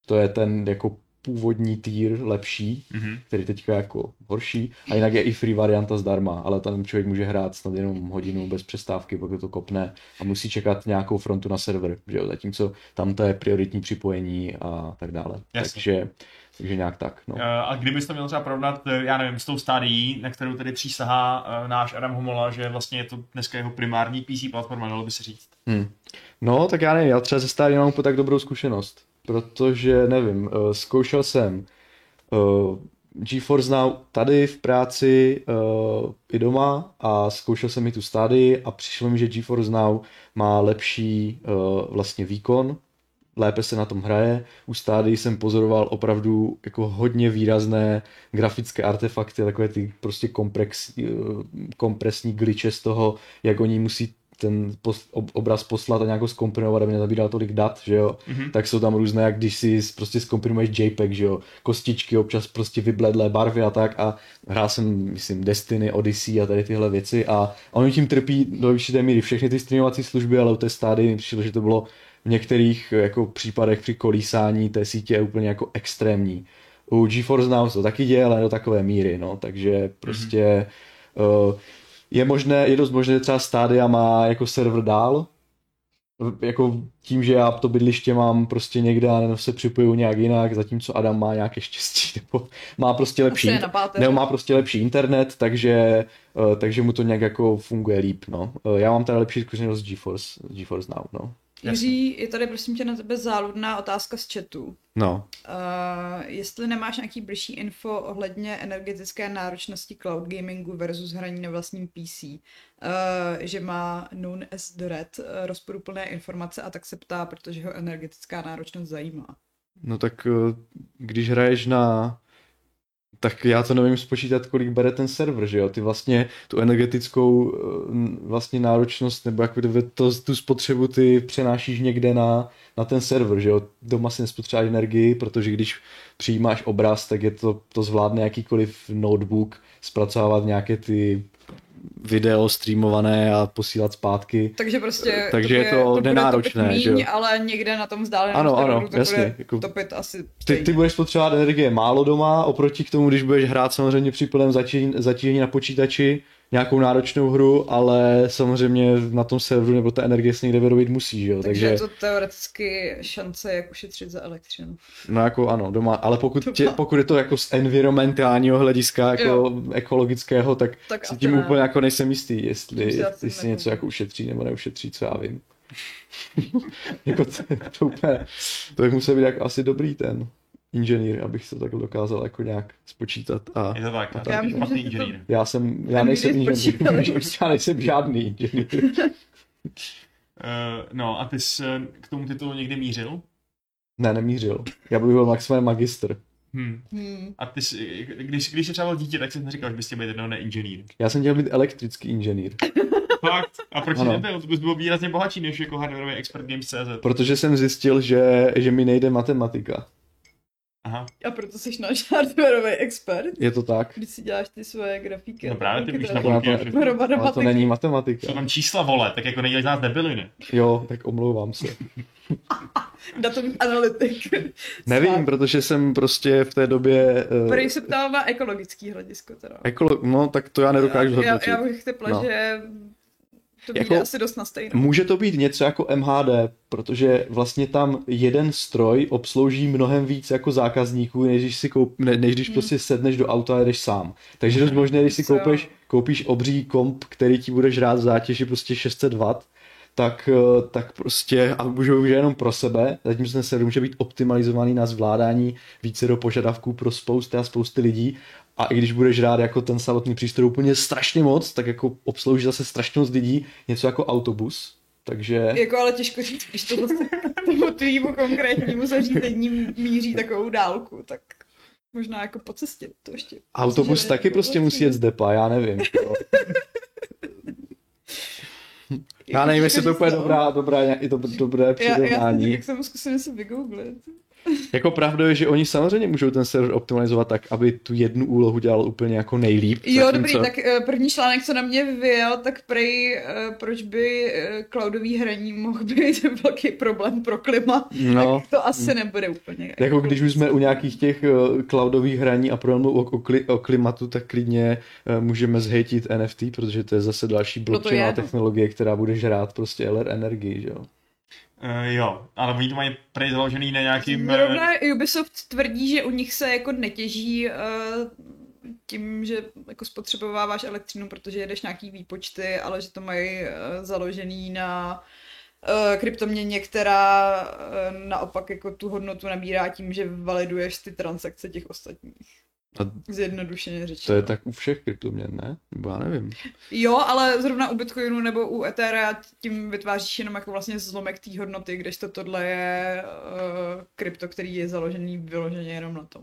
to je ten jako původní tier lepší, který teďka jako horší, a jinak je i free varianta zdarma, ale tam člověk může hrát snad jenom hodinu bez přestávky, pokud to kopne a musí čekat nějakou frontu na server, že jo, zatímco tam to je prioritní připojení a tak dále. Takže nějak tak. No. A kdybyste měl třeba porovnat, já nevím, s tou stádií, na kterou tedy přísahá náš Adam Homola, že vlastně je to dneska jeho primární PC platforma, dalo by se říct. No, tak já nevím, já třeba ze stádií nemám tak dobrou zkušenost. Protože, nevím, zkoušel jsem GeForce Now tady v práci i doma a zkoušel jsem i tu stádii a přišlo mi, že GeForce Now má lepší vlastně výkon, lépe se na tom hraje. U stádii jsem pozoroval opravdu jako hodně výrazné grafické artefakty, takové ty prostě kompresní glitche z toho, jak oni musí ten obraz poslat a nějak ho zkomprimovat, aby nezabíral tolik dat, že jo, tak jsou tam různé, jak když si prostě zkomprimuješ JPEG, že jo, kostičky, občas prostě vybledlé barvy a tak, a hrál jsem, myslím, Destiny, Odyssey a tady tyhle věci a oni tím trpí do určité míry všechny ty streamovací služby, ale u té stády mi přišlo, že to bylo v některých jako případech při kolísání té sítě úplně jako extrémní. U GeForce Now to taky děje, ale do takové míry, no, takže prostě... Je dost možné, že třeba Stadia má jako server dál, jako tím, že já to bydliště mám prostě někde a se připojuju nějak jinak, zatímco Adam má nějaké štěstí, nebo má prostě lepší, internet, takže mu to nějak jako funguje líp, no. Já mám teda lepší zkušenost z GeForce Now, no. Jiří, je tady prosím tě na tebe záludná otázka z chatu. No. Jestli nemáš nějaký bližší info ohledně energetické náročnosti cloud gamingu versus hraní na vlastním PC, že má known as the red rozporuplné informace a tak se ptá, protože ho energetická náročnost zajímá. No tak když hraješ na... Tak já to nevím spočítat, kolik bere ten server, že jo? Ty vlastně tu energetickou vlastně náročnost, nebo jak tu spotřebu ty přenášíš někde na ten server, že jo? Doma si nespotřebáš energii, protože když přijímáš obraz, tak je to zvládne jakýkoliv notebook zpracovávat nějaké ty video streamované a posílat zpátky. Takže prostě takže je to nenáročné, to míň, že jo? Ale někde na tom vzdáleném serveru to jasně, bude jako topit asi stejně. Ty budeš potřebovat energie málo doma, oproti k tomu, když budeš hrát samozřejmě při plném zatížení na počítači nějakou náročnou hru, ale samozřejmě na tom serveru nebo ta energie se někde vyrobit musí, že jo? Takže je to teoreticky šance, jak ušetřit za elektřinu. No jako ano, doma, ale pokud je to jako z environmentálního hlediska, jako jo, ekologického, tak si tím úplně jako nejsem jistý, jestli něco jako ušetří nebo neušetří, co já vím. Jako to úplně, to by musel být jako asi dobrý ten inženýr, abych to takhle dokázal jako nějak spočítat. Je to tak, já jsem špatný inženýr. Já nejsem inženýr, já nejsem žádný inženýr. No a ty jsi k tomu titulu někdy mířil? Ne, nemířil. Já bych byl maximálně magistr. A ty jsi, když jsi třeba byl dítě, tak jsi neříkal, že bys chtěl být jednou neinženýr. Já jsem chtěl být elektrický inženýr. Fakt? A proč nebyl? To bys byl výrazně bohatší než jako hardwarový expert Games.cz. Protože jsem zjistil, že mi nejde matematika. Aha. A proto jsi náš hardwareový expert. Je to tak. Když si děláš ty svoje grafiky. No právě ty víš na bloky. Ale to není matematika. Jsou tam čísla, vole, tak jako nedělají z nás debiliny. Jo, tak omlouvám se. Datový analytik. Nevím, protože jsem prostě v té době... Prý se ptám na ekologický hledisko teda. No tak to já nedokážu hodnotit. Já bych typla, že... To být jako, asi dost na stejnou. Může to být něco jako MHD, protože vlastně tam jeden stroj obslouží mnohem víc jako zákazníků, než když si prostě sedneš do auta a jedeš sám. Takže dost možné, když si koupíš obří komp, který ti bude žrát v zátěži prostě 600 W, tak prostě a můžu už jenom pro sebe, zatímco ten server může být optimalizovaný na zvládání vícero požadavků pro spousty lidí. A i když budeš rád jako ten samotný přístroj úplně strašně moc, tak jako obslouží zase strašně moc lidí, něco jako autobus, takže... Jako ale těžko říct, když to zase tomu tvýmu konkrétnímu zařízení míří takovou dálku, tak možná jako po cestě to ještě... Autobus taky prostě musí jet z depa, já nevím. Já nevím, jestli to úplně dobré přirovnání. Já jsem zkusila si vygooglit. Jako pravda je, že oni samozřejmě můžou ten server optimalizovat tak, aby tu jednu úlohu dělal úplně jako nejlíp. Jo, dobrý, tak první článek, co na mě vyjel, tak prej, proč by cloudový hraní mohl být velký problém pro klima, no, tak to asi nebude úplně. Jako když už jsme u nějakých těch cloudových hraní a problémů o klimatu, tak klidně můžeme zhejtit NFT, protože to je zase další blockchainová technologie, která bude žrát prostě LR energii, že jo. Jo, ale oni to mají prej založený na nějakým... Zrovna Ubisoft tvrdí, že u nich se jako netěží tím, že jako spotřebováváš elektřinu, protože jedeš nějaký výpočty, ale že to mají založený na kryptoměně, která naopak jako tu hodnotu nabírá tím, že validuješ ty transakce těch ostatních. Zjednodušeně řečeno. To je tak u všech kryptoměn, ne? Nebo já nevím. Jo, ale zrovna u Bitcoinu nebo u Ethera tím vytváříš jenom jako vlastně zlomek té hodnoty, kdežto tohle je krypto, který je založený vyloženě jenom na tom.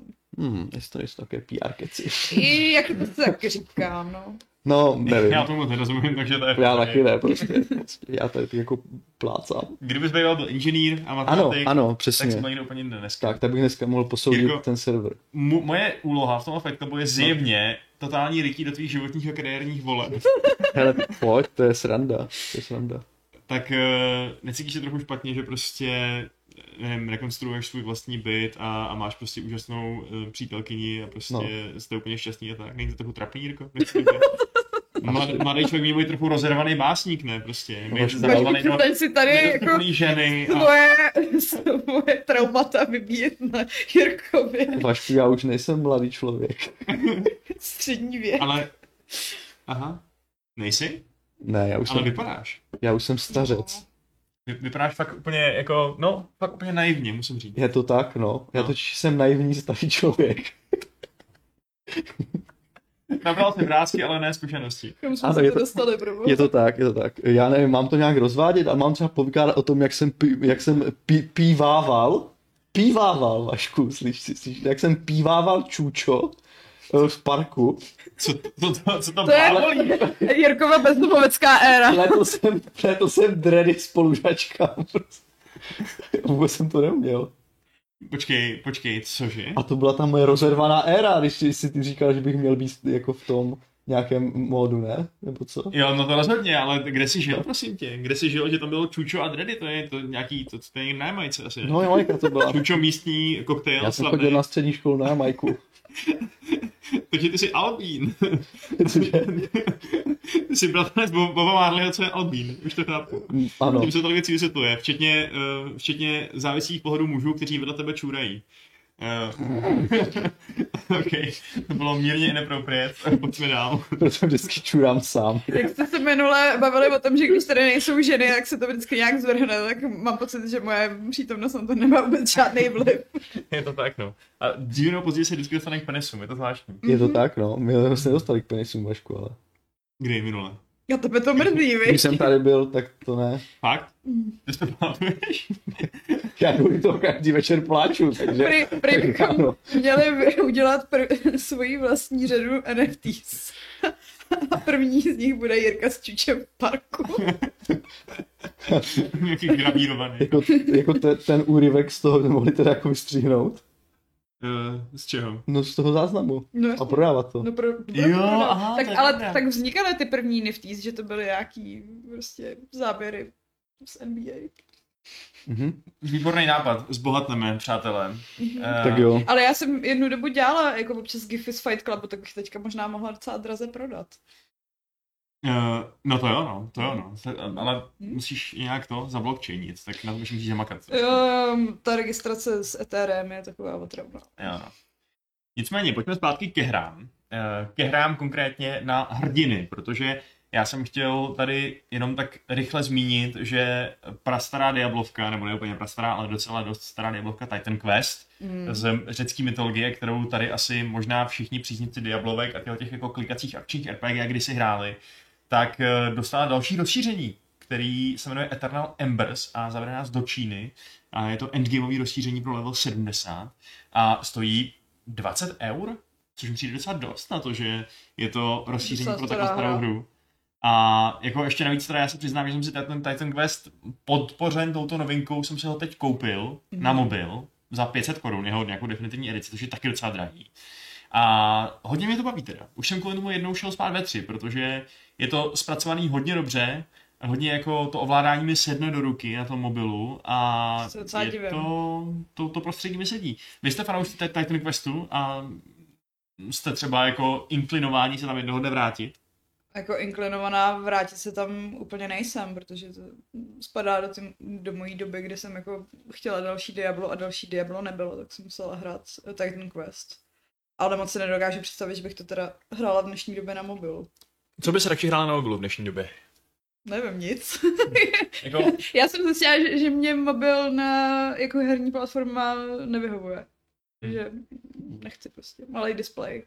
Jestli to také PR keci. I jak to tak říkám, no. No, nevím. Já tomu nerozumím, takže to je... Já taky ne, prostě. Já tady jako plácám. Kdybys býval byl inženýr a matematik, ano, přesně, tak jsem byl někde úplně dneska. Tak bych dneska mohl posoudit Jirko, ten server. Moje úloha v tom efektu je zjevně totální rytí do tvých životních a kariérních voleb. Hele, pojď, to je sranda. Tak necítíš se trochu špatně, že prostě, nevím, rekonstruuješ svůj vlastní byt a máš prostě úžasnou přítelkyni a prostě jste úplně šťastný a tak. Není to trochu trapný, Jirko? Mladý člověk měl být trochu rozervaný básník, ne? Prostě. Teď si tady jako svoje traumata vybíjet na Jirkově. Vašku, já už nejsem mladý člověk. Střední věk. Ale, aha, nejsi? Ne, já už ale vypadáš. Já už jsem stařec. Vypadáš fakt úplně jako, no, fakt úplně naivně, musím říct. Je to tak, no. Já totiž jsem naivní starý člověk. Nabral jsem vrásky, ale ne zkušenosti. Ano, je to tak. Já nevím, mám to nějak rozvádět a mám třeba povykládat o tom, jak jsem pívával, Vašku, slyš, jak jsem pívával čůčo v parku. Co tam bávolí? Jirkova bezdomovecká éra. Leto jsem dready spolužačka. Vůbec jsem to neuměl. Počkej, cože? A to byla ta moje rozervaná éra, když si ty říkal, že bych měl být jako v tom nějakém módu, ne? Nebo co? Jo, no to rozhodně, ale kde jsi žil, prosím tě? Kde jsi žil, že tam bylo čučo a dready, to je to nějaký, to je na Jamajce asi. No Jamajka to byla. Čučo místní, koktejl, slavný. Já jsem chodil na střední školu na Jamajku. Takže ty jsi Albín. Cože? Ty jsi bratranec Boba Marleyho, co je Albín, už to chápu. Ano. Tím se tolik věcí vysvětluje, včetně závisích pohledů mužů, kteří vedle tebe čůrají. Okay. To bylo mírně inappropriate, pojďme dál. Protože vždycky čůrám sám. Jak jste se minule bavili o tom, že když tady nejsou ženy, jak se to vždycky nějak zvrhne, tak mám pocit, že moje přítomnost na to nemá vůbec žádný vliv. Je to tak, no. A dívno později se vždycky dostane k penisům, je to zvláštní. Je to tak, no. My se nedostali k penisům, Vašku, ale... Kdy minule? Já tebe to mrzí, víš? Když jsem tady byl, tak to ne. Fakt? Ty se plátuješ? Já kvůli toho každý večer pláču, takže... Prý bychom měli udělat svoji vlastní řadu NFTs. A první z nich bude Jirka s čučem v parku. Nějaký gravírovaný. Jako ten úryvek z toho nemohli teda jako vystříhnout? Z čeho? No z toho záznamu. No, a prodávat to. No jo, aha, tak, ale dobré. Tak vznikaly ty první NFTs, že to byly nějaký prostě záběry z NBA. Mhm. Výborný nápad, zbohatneme, přátelé. Tak jo. Ale já jsem jednu dobu dělala jako občas gify z Fight Clubu, tak bych teďka možná mohla docela draze prodat. No to jo no, ale musíš nějak to zablockchainit, tak na to musíš zamakat. Jo, ta registrace s Ethereum je taková otravná. Jo no. Nicméně, pojďme zpátky ke hrám. Ke hrám konkrétně na hrdiny, protože já jsem chtěl tady jenom tak rychle zmínit, že prastará Diablovka, nebo ne úplně prastará, ale docela dost stará Diablovka Titan Quest z řecké mytologie, kterou tady asi možná všichni příznivci Diablovek a těch jako klikacích akčních RPG, jak kdysi hráli, tak dostala další rozšíření, který se jmenuje Eternal Embers a zavede nás do Číny. A je to endgameový rozšíření pro level 70 a stojí 20 eur, což mi přijde docela dost na to, že je to rozšíření pro takovou starou hru. A jako ještě navíc teda já se přiznám, že jsem si ten Titan Quest podpořen touto novinkou, jsem si ho teď koupil na mobil za 500 Kč, jeho nějakou definitivní edici, což je taky docela drahý. A hodně mě to baví teda. Už jsem kvůli tomu jednou šel spát ve 3, protože je to zpracovaný hodně dobře, hodně jako to ovládání mi sedne do ruky na tom mobilu a je to prostředí mi sedí. Vy jste fanoušci Titan Questu a jste třeba jako inklinování se tam jednoho dne vrátit? Jako inklinovaná vrátit se tam úplně nejsem, protože to spadá do mojí doby, kdy jsem jako chtěla další Diablo a další Diablo nebylo, tak jsem musela hrát Titan Quest. Ale moc se nedokážu představit, že bych to teda hrála v dnešní době na mobilu. Co by se radši hrála na mobilu v dnešní době? Nevím nic. Já jsem zjistila, že mě mobil na jako herní platforma nevyhovuje. Že nechci prostě, malej display.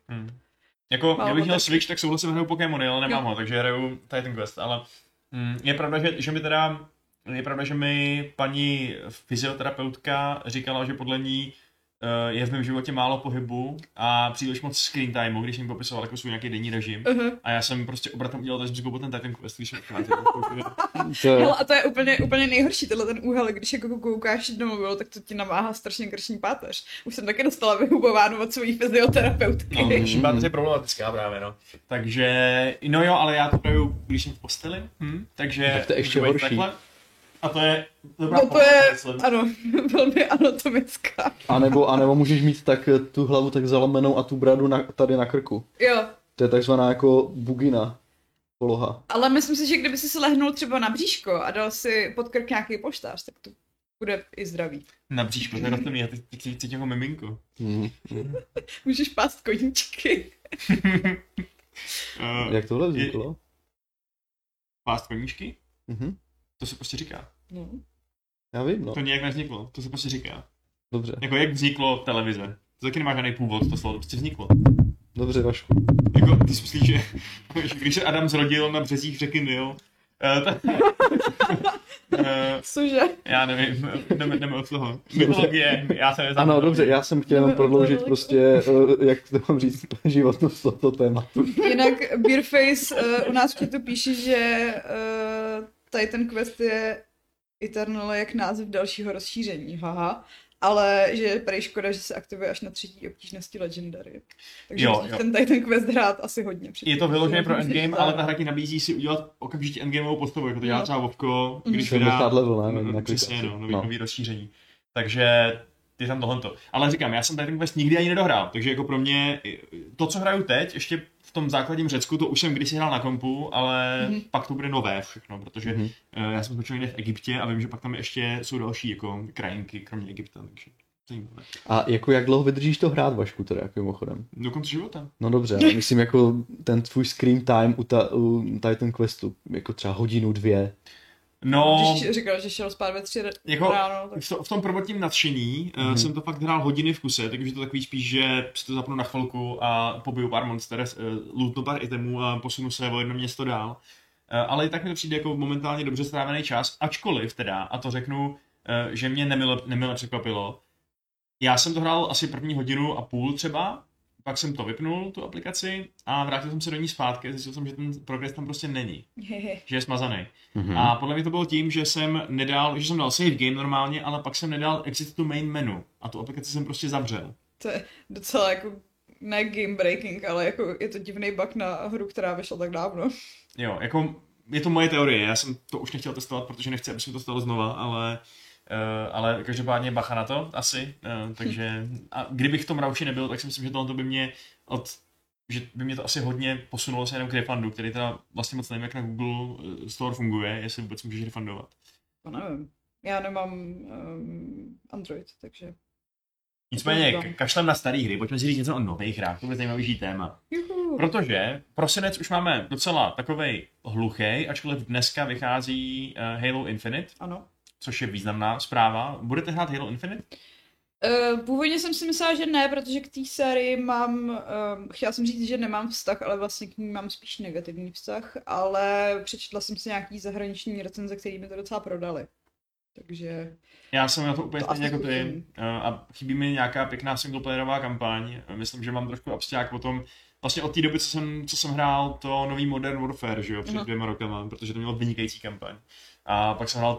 Jako, kdybych měl Switch, tak souhlasím hraju Pokémony, ale nemám ho, takže hraju Titan Quest, ale je pravda, že mi teda, je pravda, že mi paní fyzioterapeutka říkala, že podle ní je v mém životě málo pohybu a příliš moc screen timeu, když jsem popisoval jako svůj nějaký denní režim. A já jsem prostě obratem udělal, takže jsem si koupil ten Titan Quest, když jsem a to je úplně nejhorší, tenhle ten úhel, když jako koukáš do mobilu, tak to ti namáhá strašně krční páteř. Už jsem taky dostala vyhubovánu od svojí fyzioterapeutky. No, krční páteř je problematická právě, no. Takže, no jo, ale já to pravuju, když jsem v posteli, takže... Tak to je ještě horší. A to je dobrá pohled, ano, velmi anatomická. A nebo můžeš mít tak tu hlavu tak zalomenou a tu bradu tady na krku. Jo. To je takzvaná jako bugina poloha. Ale myslím si, že kdyby si lehnul třeba na bříško a dal si pod krk nějaký polštář, tak to bude i zdravý. Na bříško, to je roztomí, já teď chci těho miminku. Můžeš pást koníčky. Jak tohle vzniklo? Pást koníčky? To se prostě říká. No. Já vím, no. To nějak nevzniklo, to se prostě říká. Dobře. Jako jak vzniklo televize. To taky nemá žádný původ, to slovo prostě vzniklo. Dobře, Vašku. Jako, ty si myslíš, že když se Adam zrodil na březích řeky Nil, cože? Já nevím, jdeme od toho. Mytologie, já se neznám. Ano, dobře, já jsem chtěl jenom prodloužit prostě, jak to mám říct, životnost tohoto tématu. Jinak Beerface u nás to píše, že Titan Quest je Eternal jak název dalšího rozšíření, haha. Ale že je prej škoda, že se aktivuje až na třetí obtížnosti Legendary. Takže musíš ten quest hrát asi hodně. Je to vyložené pro endgame, ale ta hra ti nabízí si udělat okamžitě endgameovou postavu, jako to dělá třeba Vovko, když vydá přesně nový rozšíření. Takže je tam tohleto. Ale říkám, já jsem Titan Quest nikdy ani nedohrál, takže jako pro mě to, co hraju teď, ještě v tom základním Řecku, to už jsem kdysi hrál na kompu, ale pak to bude nové všechno, protože já jsem začal někde v Egyptě a vím, že pak tam ještě jsou další jako krajinky, kromě Egypta, takže zajímavé. A jako jak dlouho vydržíš to hrát, Vašku, teda, jako mimochodem? Do konce života. No dobře, ale myslím jako ten tvůj screen time u Titan Questu, jako třeba hodinu, dvě. No, když říkal, že šel spát ve 3 jako ráno. Tak... V tom prvotním nadšení jsem to fakt hrál hodiny v kuse, takže to takový spíš, že si to zapnu na chvilku a pobiju pár monster, lootnu pár itemů a posunu se o jedno město dál. Ale i tak mi to přijde jako momentálně dobře strávený čas, ačkoliv teda, a to řeknu, že mě nemile překvapilo. Já jsem to hrál asi první hodinu a půl třeba, pak jsem to vypnul, tu aplikaci, a vrátil jsem se do ní zpátky a zjistil jsem, že ten progres tam prostě není. Že je smazaný. A podle mě to bylo tím, že jsem dal save game normálně, ale pak jsem nedal exit to main menu. A tu aplikaci jsem prostě zavřel. To je docela jako, ne game breaking, ale jako je to divný bug na hru, která vyšla tak dávno. Jo, jako je to moje teorie, já jsem to už nechtěl testovat, protože nechci, aby se mi to stalo znova, ale každopádně bacha na to, asi, takže a kdybych v tom rauši nebyl, tak si myslím, že tohle by mě to asi hodně posunulo se jenom k refundu, který teda vlastně moc nevím, jak na Google Store funguje, jestli vůbec můžeš refundovat. To nevím, já nemám Android, takže... Nicméně, kašlem na starý hry, pojďme si říct něco o nových hrách, to bude zajímavější téma. Juhu. Protože prosinec už máme docela takovej hluchý, ačkoliv dneska vychází Halo Infinite. Ano. Což je významná zpráva. Budete hrát Halo Infinite? Původně jsem si myslela, že ne, protože k té sérii mám, chtěla jsem říct, že nemám vztah, ale vlastně k ní mám spíš negativní vztah, ale přečetla jsem si nějaký zahraniční recenze, který mi to docela prodali. Takže... Já jsem na to úplně stejně jako ty a chybí mi nějaká pěkná singleplayerová kampaň. Myslím, že mám trošku absťák potom. Vlastně od té doby, co jsem hrál to nový Modern Warfare, že jo, před 2 rokama, protože to mělo vynikající kampaň. A pak jsem hrál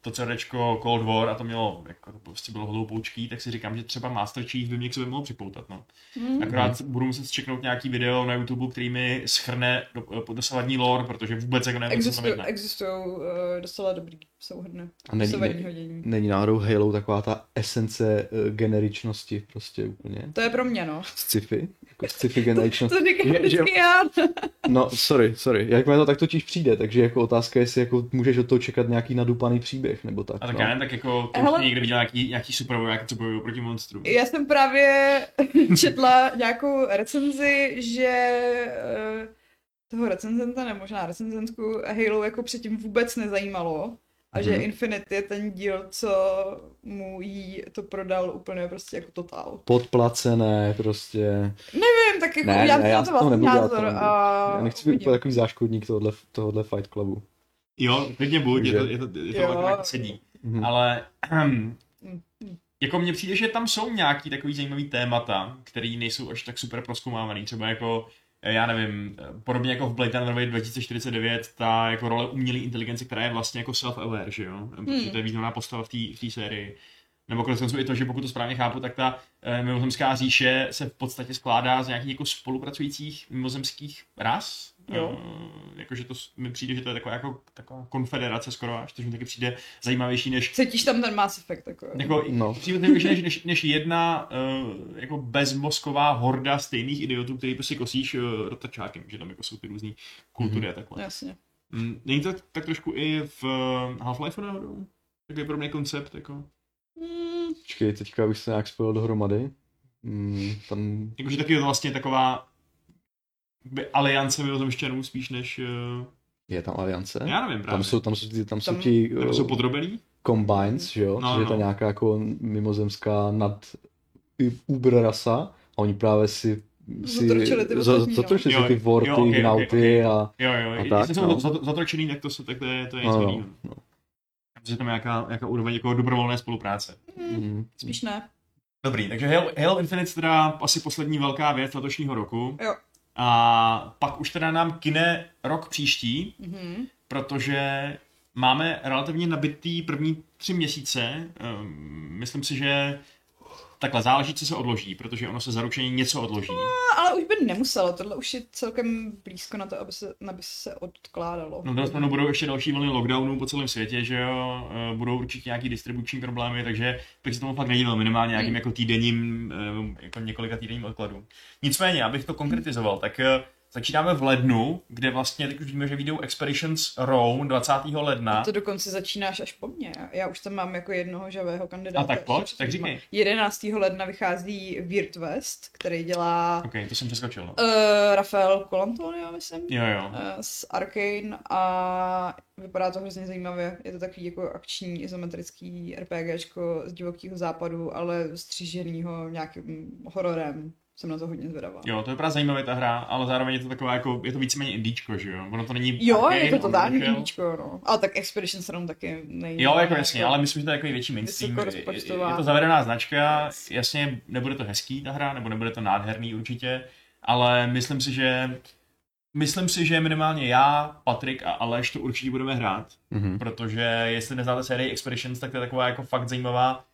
to CDčko Cold War a to mělo, jako to prostě bylo hloupoučký, tak si říkám, že třeba Master Chief by mě k sobě mohl připoutat, no. Akorát budu muset zčeknout nějaký video na YouTube, který mi schrne dosavadní lore, protože vůbec jako nevím, co to znamená. Existují docela dobrý souhrny. A není náhodou Halo taková ta esence generičnosti prostě úplně? To je pro mě, no. Sci-fi generičnost. To říkám vždycky já. No, sorry. Jak mě to tak totiž přijde, takže jako otázka, jestli jako můžeš to čekat nějaký nadupaný příběh, nebo tak. A tak já tak jako, to už někde viděl nějaký supervoják, co bojují proti monstru. Já jsem právě četla nějakou recenzi, že toho recenzenta, nebo možná recenzentku Halo jako předtím vůbec nezajímalo. A že Infinite je ten díl, co mu jí to prodal úplně prostě jako totál. Podplacené prostě. Nevím, tak jako já to vlastně názor. Já nechci být takový záškodník tohohle Fight Clubu. Jo, klidně buď, je to tak sedí, ale jako mně přijde, že tam jsou nějaký takový zajímavý témata, který nejsou až tak super prozkoumávaný, třeba jako, já nevím, podobně jako v Blade Runnerovi 2049, ta jako role umělé inteligence, která je vlastně jako self-aware, že jo, protože to je významná postava v té sérii. Nebo koneckonců i to, že pokud to správně chápu, tak ta mimozemská říše se v podstatě skládá z nějakých jako spolupracujících mimozemských ras. Jakože to mi přijde, že to je taková konfederace skoro až, což mi taky přijde zajímavější než... Cítíš tam ten Mass Effect takový. Jako, přijde než jedna jako bezmozková horda stejných idiotů, který prostě kosíš rotačákem, že tam jako jsou ty různý kultury a takhle. Jasně. Není to tak trošku i v Half-Life náhodou? Takový podobný koncept jako... Počkej, teďka bych se nějak spojil dohromady. Tam... Jakože taky je to vlastně taková aliance mimozemšťanů spíš než Je tam aliance? Já nevím právě. Tam jsou podrobený? Combines, že jo? No, což je to nějaká jako mimozemská nad uber rasa a oni právě si zatročili ty vorty, nauty a tak. Zatročený, tak to je nic jiného. Protože tam je nějaká úroveň jako dobrovolné spolupráce. Spíš ne. Dobrý, takže Halo Infinite teda asi poslední velká věc letošního roku. Jo. A pak už teda nám kine rok příští, protože máme relativně nabitý první 3 měsíce. Myslím si, že takhle záleží, co se odloží, protože ono se zaručeně něco odloží. No, ale už by nemuselo, tohle už je celkem blízko na to, aby se odkládalo. No teda budou ještě další vlny lockdownů po celém světě, že jo, budou určitě nějaký distribuční problémy, takže bych se tomu fakt nedivil, minimálně nějakým jako týdenním, jako několika týdenním odkladům. Nicméně, abych to konkretizoval, tak začínáme v lednu, kde vlastně teď už víme, že vyjdou Expeditions Row 20. ledna. A to dokonce začínáš až po mně. Já už tam mám jako jednoho žavého kandidáta. A tak pojď, tak říkej. 11. ledna vychází Weird West, který dělá... Okej, to jsem přeskočil. No. Rafael Colantoni, já myslím. Jo. Z Arkane a vypadá to hrozně zajímavě. Je to takový jako akční, izometrický RPGčko z divokého západu, ale stříženýho nějakým hororem. Jsem na to hodně zvedavá. Jo, to je právě zajímavá ta hra, ale zároveň je to taková jako, je to víceméně indíčko, že jo? Ono to není... Jo, arcade, je to totální indíčko, no. Ale tak Expedition se tam taky nejde. Jo, jako jasně, ale myslím, že to je takový větší mainstream. Je to zavedená značka, jasně, nebude to hezký ta hra, nebo nebude to nádherný určitě, ale myslím si, že minimálně já, Patrik a Aleš to určitě budeme hrát, protože jestli neznáte sérii Expeditions, tak to je taková jako fakt zajímavá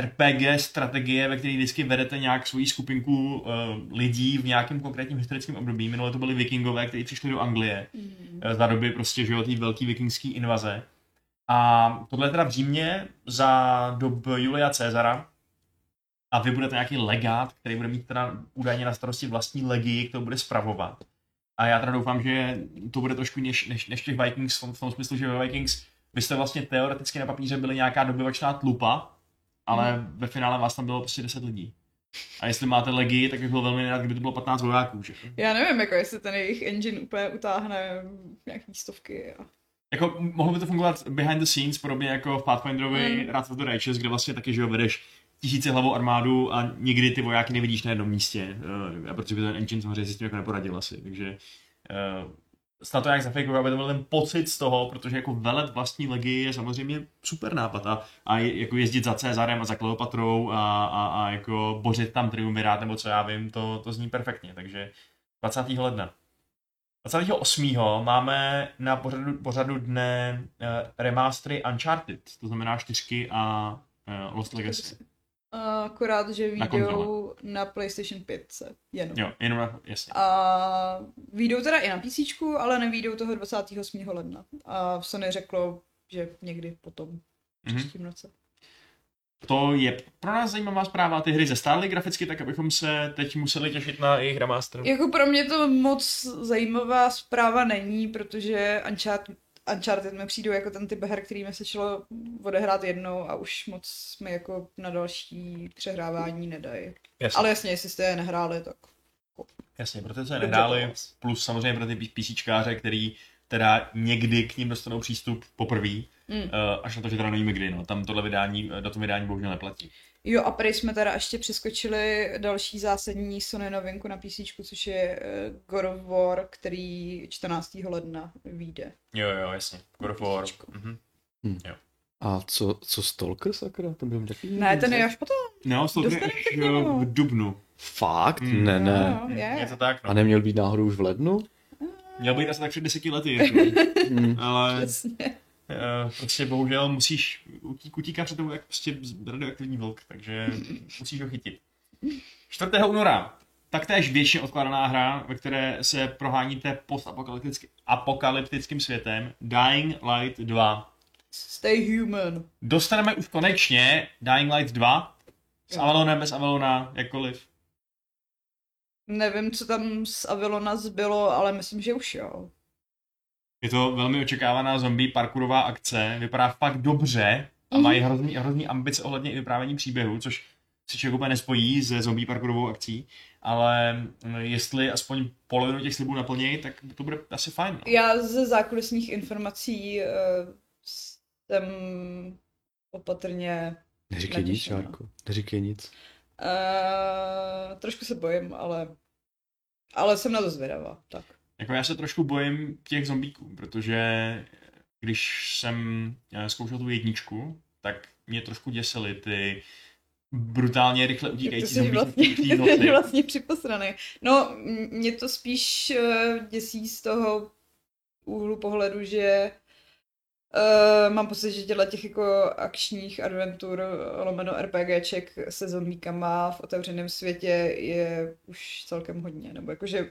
RPG strategie, ve které vždycky vedete nějak svoji skupinku lidí v nějakém konkrétním historickém období. Minule to byli vikingové, kteří přišli do Anglie za doby prostě, že jo, té velký vikingský invaze. A tohle je teda v Římě za dob Julia Cezara. A vy budete nějaký legát, který bude mít teda údajně na starosti vlastní legii, kterou bude spravovat. A já teda doufám, že to bude trošku než těch Vikings, v tom smyslu, že ve Vikings vy jste vlastně teoreticky na papíře byli nějaká dobyvačná tlupa, ale ve finále vás tam bylo prostě 10 lidí. A jestli máte legii, tak bych byl velmi rád, kdyby to bylo 15 vojáků, že? Já nevím, jako jestli ten jejich engine úplně utáhne nějaký stovky. A... Jako mohlo by to fungovat behind the scenes, podobně jako v Pathfinderovi Wrath of the Righteous, kde vlastně taky, že jo, vedeš tisícihlavou armádu a nikdy ty vojáky nevidíš na jednom místě. A protože by ten engine samozřejmě si s tím jako neporadil asi, takže... Snad to nějak zafejkovat, aby to byl ten pocit z toho, protože jako velet vlastní legii je samozřejmě super nápad a jako jezdit za Cezarem a za Kleopatrou a jako bořit tam triumvirát nebo co já vím, to zní perfektně, takže 20. ledna. 28. máme na pořadu dne remastery Uncharted, to znamená 4 a Lost Legacy. Akorát, že vyjdou na PlayStation 5 jenom. Jo, jenom, jasně. A vyjdou teda i na PCčku, ale nevyjdou toho 28. ledna. A Sony řeklo, že někdy potom, příštím roce. To je pro nás zajímavá zpráva, ty hry zestárly graficky, tak abychom se teď museli těšit na jejich remaster. Jako pro mě to moc zajímavá zpráva není, protože Uncharted mi přijde jako ten typ her, který mi se chtělo odehrát jednou a už moc mi jako na další přehrávání nedají. Jasně. Ale jasně, jestli jste je nehráli, tak... Jasně, protože se je nehráli, plus samozřejmě pro ty PCčkáře, který teda někdy k ním dostanou přístup poprvý, až na to, že teda nevíme kdy, no. Tam tohle vydání, do toho vydání bohužel neplatí. Jo, a prý jsme teda ještě přeskočili další zásadní Sony novinku na PC, což je God of War, který 14. ledna vyjde. Jo, jasně. God of War. Jo. A co Stalker, sakra? Ten byl taky... Ne, ten je až potom. No, Stalker až v dubnu. Fakt? Ne. Jo. Je to tak, no. A neměl být náhodou už v lednu? Měl být asi tak před 10 lety, jako. Ale... Přesně. Prostě bohužel musíš utíkat před tomu jak prostě radioaktivní vlk, takže musíš ho chytit. 4. února, taktéž věčně odkladaná hra, ve které se proháníte postapokalyptickým světem, Dying Light 2. Stay human. Dostaneme už konečně Dying Light 2 s Avalonem, bez Avalona, jakkoliv. Nevím, co tam z Avalona zbylo, ale myslím, že už jo. Je to velmi očekávaná zombie parkourová akce, vypadá fakt dobře a mají hrozný ambice ohledně i vyprávění příběhu, což se člověk úplně nespojí se zombie parkourovou akcí, ale jestli aspoň polovinu těch slibů naplní, tak to bude asi fajn. No. Já ze zákulisních informací jsem opatrně... Neříkej nic, Šárko, neříkej nic. Trošku se bojím, ale jsem na to zvědavá, tak. Jako já se trošku bojím těch zombíků, protože když jsem zkoušel tu jedničku, tak mě trošku děsily ty brutálně rychle utíkající zombíky. Vlastně připosraný. No, mě to spíš děsí z toho úhlu pohledu, že mám pocit, že dělat těch jako akčních adventur lomeno RPGček se zombíkama v otevřeném světě je už celkem hodně, nebo jakože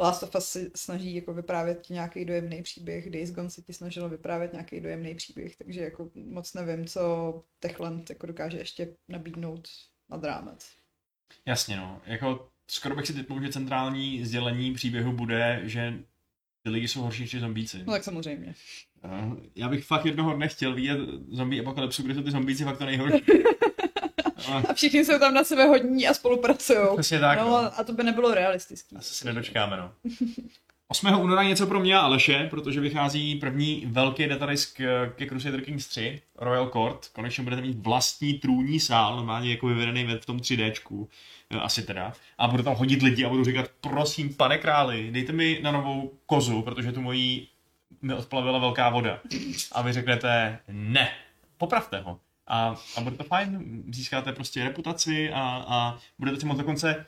Last of Us se snaží jako vyprávět nějaký dojemný příběh, Days Gone se ti snažilo vyprávět nějaký dojemný příběh, takže jako moc nevím, co Techland jako dokáže ještě nabídnout nad rámec. Jasně, no. Jako skoro bych si typnul, že centrální sdělení příběhu bude, že ty lidi jsou horší než zombíci. No tak samozřejmě. Já bych fakt jednoho nechtěl vidět zombie apokalypsu, kde jsou ty zombíci fakt to nejhorší. A všichni jsou tam na sebe hodní a spolupracujou. Přesně tak. No. A to by nebylo realistické. Asi se nedočkáme, no. 8. února něco pro mě a Aleše, protože vychází první velký datadisk ke Crusader Kings 3, Royal Court. Konečně budete mít vlastní trůní sál, normálně jako vyvedený v tom 3Dčku, asi teda. A budu tam hodit lidi a budu říkat, prosím, pane králi, dejte mi na novou kozu, protože tu mojí mi odplavila velká voda. A vy řeknete, ne, popravte ho. A bude to fajn, získáte prostě reputaci a budete si moc dokonce,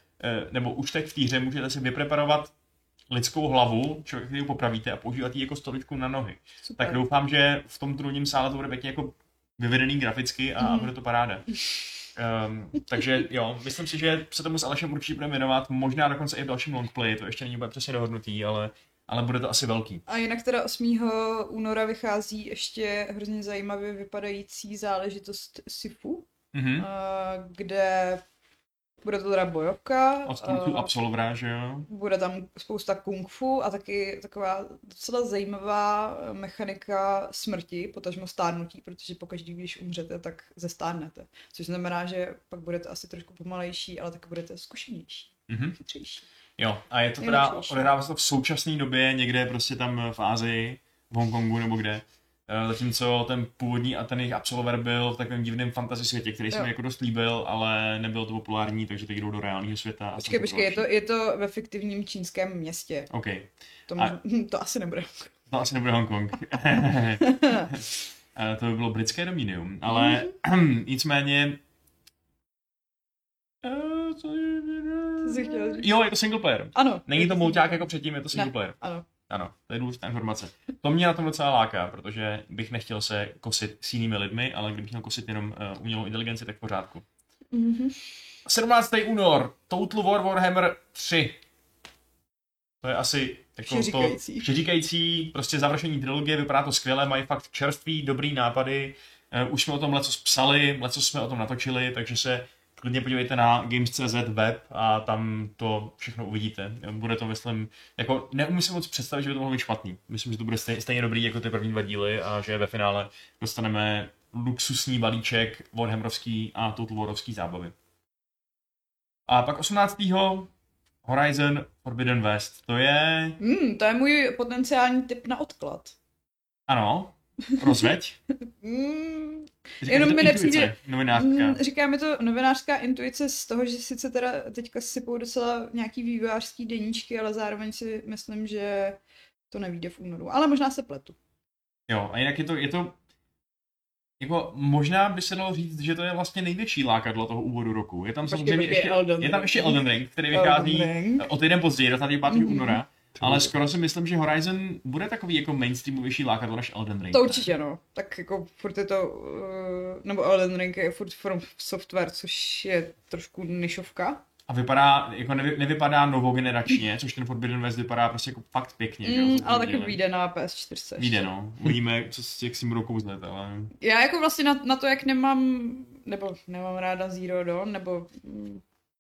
nebo už teď v té hře můžete si vypreparovat lidskou hlavu, člověk, který ji popravíte a používat ji jako stoličku na nohy. Super. Tak doufám, že v tom trůním sále to bude pěkně jako vyvedený graficky a bude to paráda. Takže jo, myslím si, že se tomu s Alešem určitě budeme věnovat, možná dokonce i v dalším longplay, to ještě není bude přesně dohodnutý, ale bude to asi velký. A jinak teda 8. února vychází ještě hrozně zajímavě vypadající záležitost Sifu, kde bude to teda bojovka. Od kung-fu absolvra, že jo? Bude tam spousta kung-fu a taky taková docela zajímavá mechanika smrti, potažmo stárnutí, protože pokaždý, když umřete, tak zestárnete. Což znamená, že pak budete asi trošku pomalejší, ale taky budete zkušenější, chytřejší. Jo, a je to teda, odehrává se to v současné době, někde prostě tam v Asii, v Hongkongu nebo kde. Zatímco ten původní a ten jejich absolver byl v takovém divném fantasy světě, který se mi jako dost líbil, ale nebyl to populární, takže teď jdou do reálného světa. Počkej, je to ve fiktivním čínském městě. Okay. To asi nebude Hongkong. To asi nebude Hongkong. To by bylo britské dominium, ale nicméně... Jo, je to single player. Ano. Není to mulťák jako předtím, je to single player. Ano, to je důležitá informace. To mě na tom docela láká, protože bych nechtěl se kosit s jinými lidmi, ale kdybych měl kosit jenom umělou inteligenci, tak v pořádku. 17. únor, Total War Warhammer 3. To je asi všeříkající prostě završení trilogie, vypadá to skvěle, mají fakt čerství, dobrý nápady. Už jsme o tom lecos psali, lecos jsme o tom natočili, takže se klidně podívejte na Games.cz web a tam to všechno uvidíte. Bude to, myslím, jako neumím si moc představit, že by to mohlo být špatný. Myslím, že to bude stejně dobrý jako ty první dva díly a že ve finále dostaneme luxusní balíček warhammerovský a Total Warovský zábavy. A pak 18. Horizon Forbidden West. To je... to je můj potenciální tip na odklad. Ano. Rozveď? Jenom mi nepřijde. Říká mi to novinářská intuice z toho, že sice teda teďka sypou docela nějaký vývojářský deníčky, ale zároveň si myslím, že to nevíde v únoru. Ale možná se pletu. Jo, a jinak je to jako možná by se dalo říct, že to je vlastně největší lákadlo toho úvodu roku. Je tam samozřejmě ještě Elden Ring, který vychází o týden později, 25. února. Ale skoro si myslím, že Horizon bude takový jako mainstreamovější lákadlo než Elden Ring. To určitě no, tak jako furt je to, nebo Elden Ring je furt From Software, což je trošku nišovka. A vypadá, jako nevypadá novogeneračně, což ten Forbidden West vypadá prostě jako fakt pěkně. Ale taky vyjde na PS4. Vyjde no, uvidíme, jak si budou kouzlet, ale... Já jako vlastně na to, jak nemám ráda Zero Dawn, nebo